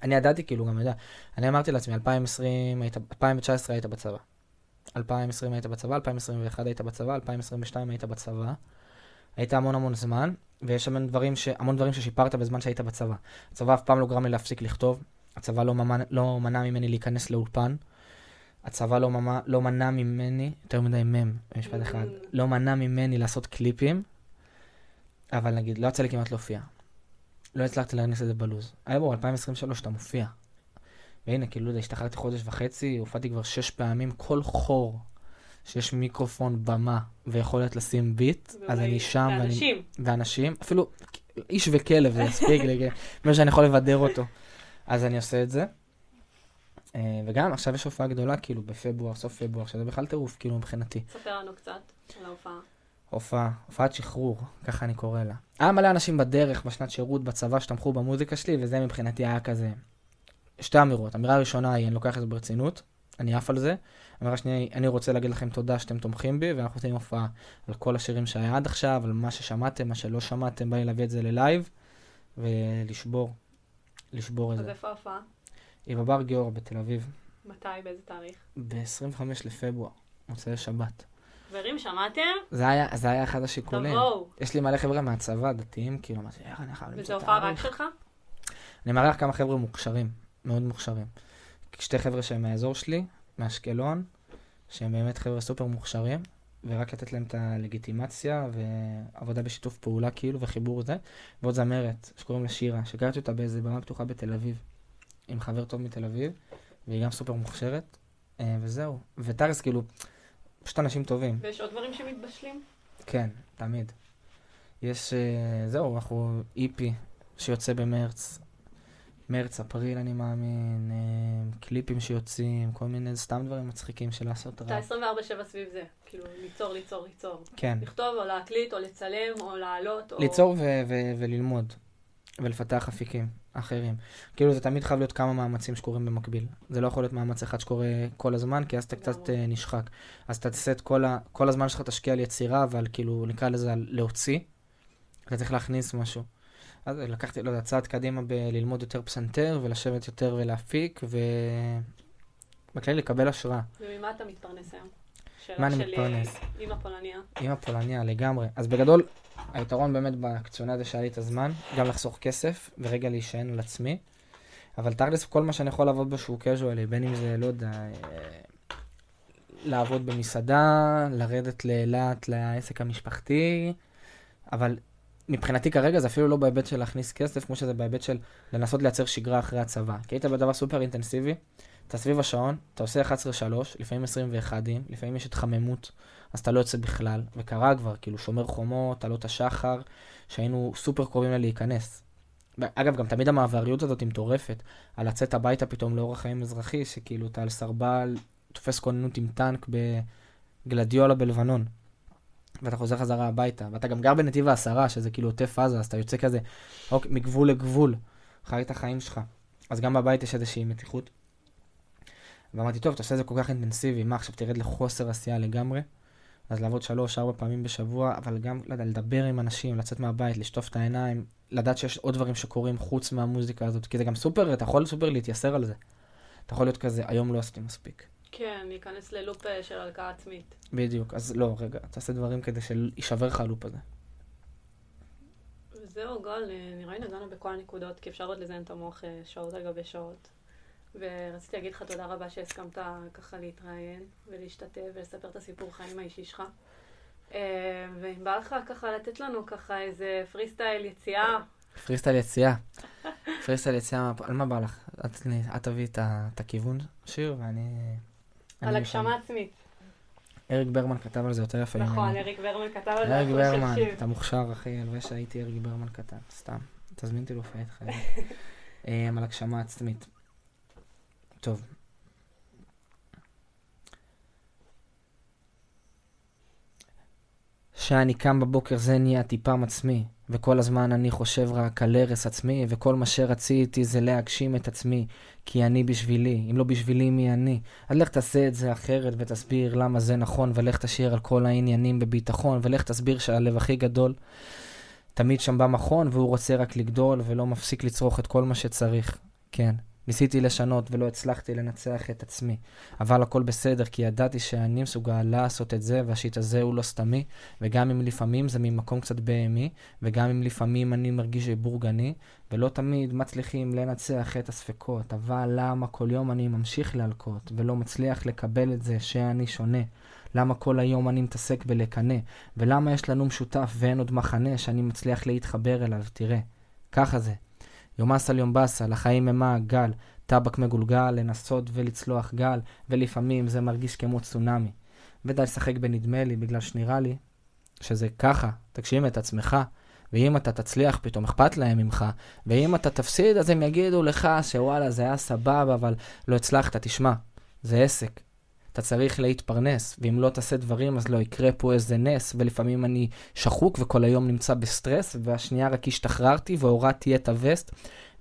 אני ידעתי כאילו גם ידע, אני אמרתי לעצמי, 2019 היית בצבא, 2020 היית בצבא, 2021 היית בצבא, 2022 היית בצבא, היית המון זמן, ויש המון דברים ששיפרת בזמן שהיית בצבא. הצבא אף פעם לא גרם לי להפסיק לכתוב, הצבא לא מנע ממני להיכנס לאולפן, הצבא לא מנע ממני, יותר מדי במשפט אחד, לא מנע ממני לעשות קליפים, אבל נגיד, לא יצא לי כמעט להופיע. לא הצלחתי להכניס את זה בלוז. היה בו, 2023, אתה מופיע. והנה, כאילו, השתחררתי חודש וחצי, הופעתי כבר 6 פעמים, כל חור שיש מיקרופון במה ויכולת לשים ביט, אז אני שם, ואנשים, אפילו איש וכלב, זה יספיק, מה שאני יכול לבדר אותו. אז אני עושה את זה. וגם עכשיו יש הופעה גדולה, כאילו, בפברואר, סוף פברואר, שזה בכלל טירוף, כאילו, מבחינתי. ספר לנו קצת על ההופעה. הופעת שחרור, ככה אני קורא לה. היה מלא אנשים בדרך, בשנת שירות, בצבא, שתמכו במוזיקה שלי, וזה מבחינתי היה כזה. שתי אמירות. אמירה הראשונה היא, אני לוקח את זה ברצינות, אני עף על זה. אמירה שנייה, אני רוצה להגיד לכם תודה שאתם תומכים בי, ואנחנו עושים הופעה על כל השירים שהיה עד עכשיו, על מה ששמעתם, מה שלא שמעתם, בא לי להביא את זה ללייב, ולשבור את זה. אז איפה ההופעה? היא בבר גיאור בתל אביב. מתי? באיזה תאריך? ב-25 לפברואר, מוצאי שבת. חברים, שמעתם? זה היה אחד השיקולים. תבואו. יש לי מלא חבר'ה מהצבא, דתיים, כאילו, מה שאיך אני חייב למצוא תאריך. וזה הופעה רק שלך? אני מראה לך כמה חבר'ה מוכשרים, מאוד מוכשרים. שתי חבר'ה שהם מהאזור שלי, מאשקלון, שהם באמת חבר'ה סופר מוכשרים, ורק לתת להם את הלגיטימציה, ועבודה בשיתוף פעולה כאילו, וחיבור זה. ועוד זמרת, שקוראים לה שירה, שגרתי אותה באיזה במה פתוחה בתל אביב, עם חבר טוב מתל אביב, והיא גם סופר מוכשרת, וזהו. ותארס כאילו, פשוט אנשים טובים. ויש עוד דברים שמתבשלים? כן, תמיד. יש, זהו, אנחנו איפי שיוצא במרץ, אפריל אני מאמין, קליפים שיוצאים, כל מיני סתם דברים מצחיקים של לעשות רע. אתה 24/7 סביב זה, כאילו ליצור. כן. לכתוב או להקליט או לצלם או לעלות או... ליצור וללמוד ולפתח אפיקים אחרים. כאילו זה תמיד חייב להיות כמה מאמצים שקורים במקביל. זה לא יכול להיות מאמץ אחד שקורה כל הזמן, כי אז אתה קצת נשחק. אז אתה תעשה את כל הזמן שלך תשקיע על יצירה, אבל כאילו נקרא לזה להוציא, אתה צריך להכניס משהו. אז לקחתי, לא יודע, צעד קדימה בללמוד יותר פסנתר, ולשבת יותר ולהפיק, ובכלל לקבל השראה. וממה אתה מתפרנס היום? מה אני מתפרנס? אמא פולניה. אמא פולניה, לגמרי. אז בגדול, היתרון באמת בקציונה זה שהיה לי את הזמן, גם לחסוך כסף, ורגע להישען על עצמי. אבל תכלס, כל מה שאני יכול לעבוד בו שהוא קזואלי, בין אם זה, לא יודע, לעבוד במסעדה, לרדת לאילת, לעסק המשפחתי, אבל... מבחינתי כרגע זה אפילו לא בהיבט של להכניס כסף, כמו שזה בהיבט של לנסות לייצר שגרה אחרי הצבא. כי היית בדבר סופר אינטנסיבי, אתה סביב השעון, אתה עושה 11-3, לפעמים 21, לפעמים יש התחממות, אז אתה לא יוצא בכלל. וקרה כבר, כאילו שומר חומות, עלות השחר, שהיינו סופר קרובים להיכנס. אגב, גם תמיד המעבריות הזאת היא מטורפת, על לצאת הביתה פתאום לאורח חיים אזרחי, שכאילו אתה על סרבל, תופס כוננות עם טנק בגלדיולה בלבנון. ואתה חוזר חזרה הביתה, ואתה גם גר בנתיב העשרה, שזה כאילו עוטף עזה, אז אתה יוצא כזה, אוקיי, מגבול לגבול, חי את החיים שלך. אז גם בבית יש איזושהי מתיחות. ואמרתי, טוב, אתה עושה את זה כל כך אינטנסיבי, מה, עכשיו תרד לחוסר עשייה לגמרי, אז לעבוד 3-4 פעמים בשבוע, אבל גם לדבר עם אנשים, לצאת מהבית, לשטוף את העיניים, לדעת שיש עוד דברים שקורים חוץ מהמוזיקה הזאת, כי זה גם סופר, אתה יכול סופר להתייסר על זה. אתה יכול להיות כזה, היום לא עשיתי מספיק. כן, להיכנס ללופ של הלקאה עצמית. בדיוק, אז לא, רגע, תעשה דברים כדי שישבר לך הלופ הזה. וזהו, גל, נראה לי נגענו בכל הנקודות, כי אפשר עוד לזיין את המוח שעות על גבי שעות. ורציתי להגיד לך תודה רבה שהסכמת ככה להתראיין ולהשתתף ולספר את הסיפור חיים האישי שלך. ואם בא לך ככה לתת לנו ככה איזה פרי סטייל יציאה. פרי סטייל יציאה. פרי סטייל יציאה, על מה בא לך? את תביא את הכיוון שיר ואני... על הגשמה עצמית. אריק ברמן כתב על זה יותר יפה. נכון, אריק ברמן כתב על זה. אריק ברמן, אתה מוכשר אחי, הלוואי שהייתי אריק ברמן כתב, סתם. תזמינתי לו פעיית חיים. על הגשמה עצמית. טוב. שאני קם בבוקר זה נהיה טיפם עצמי, וכל הזמן אני חושב רק על הרס עצמי, וכל מה שרציתי זה להגשים את עצמי, כי אני בשבילי, אם לא בשבילי מי אני? אז לך תעשה את זה אחרת ותסביר למה זה נכון, ולך תשאיר על כל העניינים בביטחון, ולך תסביר שהלב הכי גדול תמיד שם במכון, והוא רוצה רק לגדול ולא מפסיק לצרוך את כל מה שצריך. כן, ניסיתי לשנות ולא הצלחתי לנצח את עצמי, אבל הכל בסדר, כי ידעתי שאני מסוגל לעשות את זה, והשיט הזה הוא לא סתמי, וגם אם לפעמים זה ממקום קצת בהמי, וגם אם לפעמים אני מרגיש בורגני, ולא תמיד מצליחים לנצח את הספקות, אבל למה כל יום אני ממשיך להלקות, ולא מצליח לקבל את זה שאני שונה? למה כל היום אני מתעסק בלקנה? ולמה יש לנו משותף ואין עוד מחנה שאני מצליח להתחבר אליו? תראה, ככה זה. יומס על יום בסה, לחיים הם מעגל, טבק מגולגל, לנסות ולצלוח גל, ולפעמים זה מרגיש כמו צונאמי. ודאי לשחק בנדמה לי, בגלל שנראה לי שזה ככה, תגשים את עצמך, ואם אתה תצליח פתאום אכפת להם ממך, ואם אתה תפסיד אז הם יגידו לך שוואלה זה היה סבבה, אבל לא הצלחת, תשמע, זה עסק. אתה צריך להתפרנס, ואם לא תעשה דברים אז לא יקרה פה איזה נס, ולפעמים אני שחוק וכל היום נמצא בסטרס, והשנייה רק השתחררתי והורדתי את הווסט,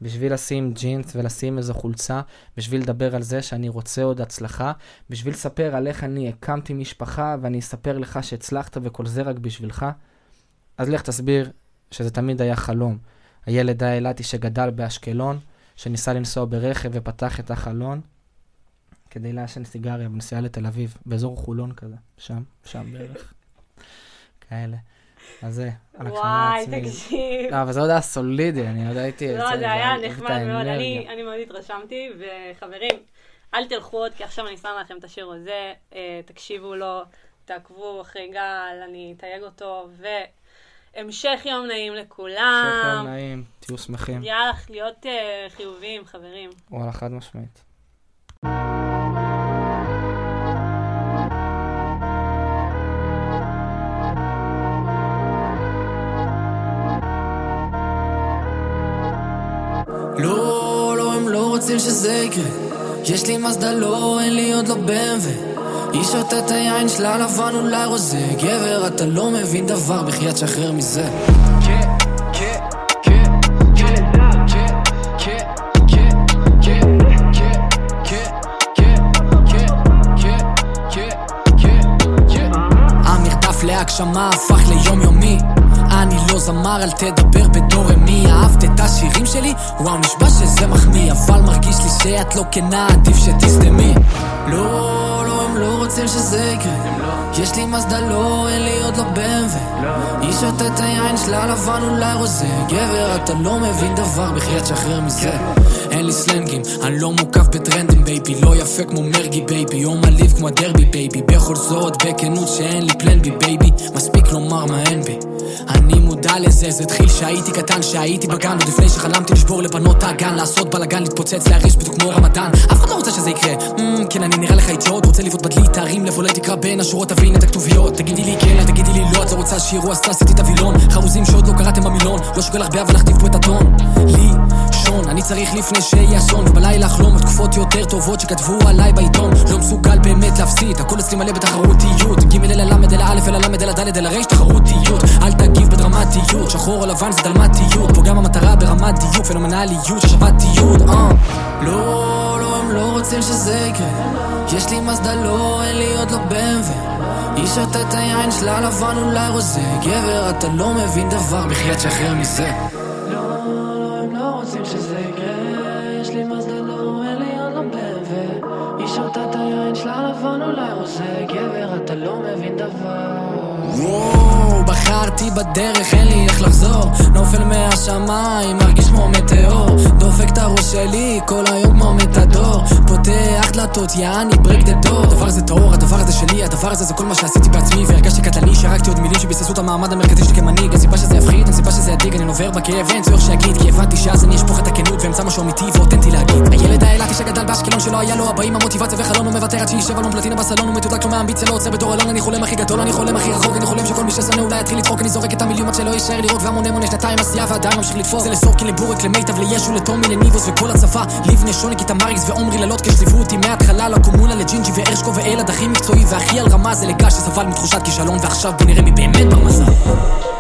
בשביל לשים ג'ינס ולשים איזו חולצה, בשביל לדבר על זה שאני רוצה עוד הצלחה, בשביל לספר על איך אני הקמתי משפחה, ואני אספר לך שהצלחת וכל זה רק בשבילך. אז לך תסביר שזה תמיד היה חלום. הילד האילתי שגדל באשקלון, שניסה לנסוע ברכב ופתח את החלון, כדי לעשן סיגריה בנסיעה לתל אביב, באזור חולון כזה, שם בערך. כאלה. אז זה, על הקשמה עצמי. וואי, תקשיב. לא, אבל זה עוד היה סולידי, אני עוד הייתי... לא, זה היה נחמד מאוד, אני מאוד התרשמתי, וחברים, אל תלכו עוד, כי עכשיו אני שם לכם את השיר הזה, תקשיבו לו, תעקבו אחרי גל, אני אתייג אותו, והמשך יום נעים לכולם. המשך יום נעים, תהיו שמחים. יאללה, להיות חיוביים, חברים. וואלה, חד משמעית. לא, לא, הם לא רוצים שזה יקרה. יש לי מזדה, לא, אין לי עוד לא BMW. היא שותה את היין שלה לבן, אולי רוזה. גבר, אתה לא מבין דבר, בחייאת שחרר מזה. המרדף להגשמה הפך ליום יומי. אני לא זמר, אל תדבר בתור אמי. אהבת את השירים שלי? וואו, נשבע שזה מחמיא, אבל מרגיש לי שאת לא כנה, עדיף שתסתמי. לא, לא, הם לא רוצים שזה יקרה. יש לי מזדה, לא, אין לי עוד לא בן. היא שותה את היין שלה לבן, אולי רוזה. גבר, אתה לא מבין דבר, בחייאת שחרר מזה. אין לי סלנגים, אני לא מוקף בטרנדים בייבי, לא יפה כמו מרגי בייבי, או מליב כמו הדרבי בייבי. בכל זאת, בכנות שאין לי פלן בי בייבי, מספיק לומר מה אין בי. אני מודע לזה, זה התחיל שהייתי קטן, שהייתי בגן, עוד לפני שחלמתי לשבור לבנות הגן, לעשות בלגן, להתפוצץ, להריש בדיוק כמו רמדאן. אף אחד לא רוצה שזה יקרה. כן, אני נראה לך אידיוט, רוצה לבעוט בדלי, תרים לבולל, תקרא בין השורות, תבין את הכתוביות. תגידי לי כן, תגידי לי לא, את לא רוצה שירו, אז תעשיתי את הווילון. חרוזים שעוד לא קראתם במילון, לא שוגל הרבה, אבל להכתיב פה את הטון. לישון, אני צריך לפני שיהיה אסון, ובלילה חלום, התקופות יותר טובות שכתבו עליי בעיתון. לא מסוגל באמת להפסיד, הכל אצלי מלא בתחרותיות. ג' אל הלמד אל האלף אל הלמד אל הדלת אל הרש תחרותיות. אל תגיב בדרמטיות, שחור או לבן זה דלמטיות. פה גם המטרה ברמת דיוק, פנומנליות ששווה דיוק. לא, לא, הם לא רוצים שזה יקרה. יש לי מזדה, לא, אין לי עוד לא בן. היא שותה את היין שלה לבן, אולי רוזה. גבר, אתה לא מבין דבר, בחייאת שחרר מזה. לא, לא, הם לא רוצים שזה יקרה. יש לי מזדה, לא, אין לי עוד לא בן. היא שותה את היין שלה לבן, אולי רוזה. גבר, אתה לא מבין דבר. וואו, בחרתי בדרך, אין לי איך לחזור. נופל מהשמיים, מרגיש כמו מטאור. דופק את הראש שלי, כל היום כמו מתדור. פותח דלתות, יעני ברק דדור. הדבר הזה טהור, הדבר הזה שלי, הדבר הזה זה כל מה שעשיתי בעצמי. והרגשתי קטלני, שרקתי עוד מילים שביססו את המעמד המרכזי שלי כמנהיג. אין סיבה שזה יפחיד, אין סיבה שזה ידיג, אני נובר בכאב, אין צורך שיגיד, כי הבנתי שאז אני אשפוך את הכנות ואמצא משהו אמיתי ואותנטי להגיד. הילד האילתי שגדל באשקלון, שלא היה לו הבאים, המוטיבציה וחלון, הוא מוותר עד שישב עלון פלטינה בסלון, ומתודק לו מהאמביציה, לא עוצר בתור אלון. אני חולם הכי גדול, אני חולם הכי רחוק, אני חולם שכל מי ששונא אולי יתחיל לדחוק. אני זורק את המיליון עד שלא יישאר לראות, והמון שנתיים עשייה ועדיין ממשיך לדפוק. זה לסורקין, לבורק, למיטב, לישו, לטומי, לניבוס וכל הצפה, לבני שונק, איתמריס ועומרי, ללות כשליוו אותי מההתחלה לקומונה, לג'ינג'י וארשקו ואלעד, הכי מקצועי והכי על רמה, זה לגש שסבל מתחושת כישלון, ועכשיו בוא נראה מי באמת במזל.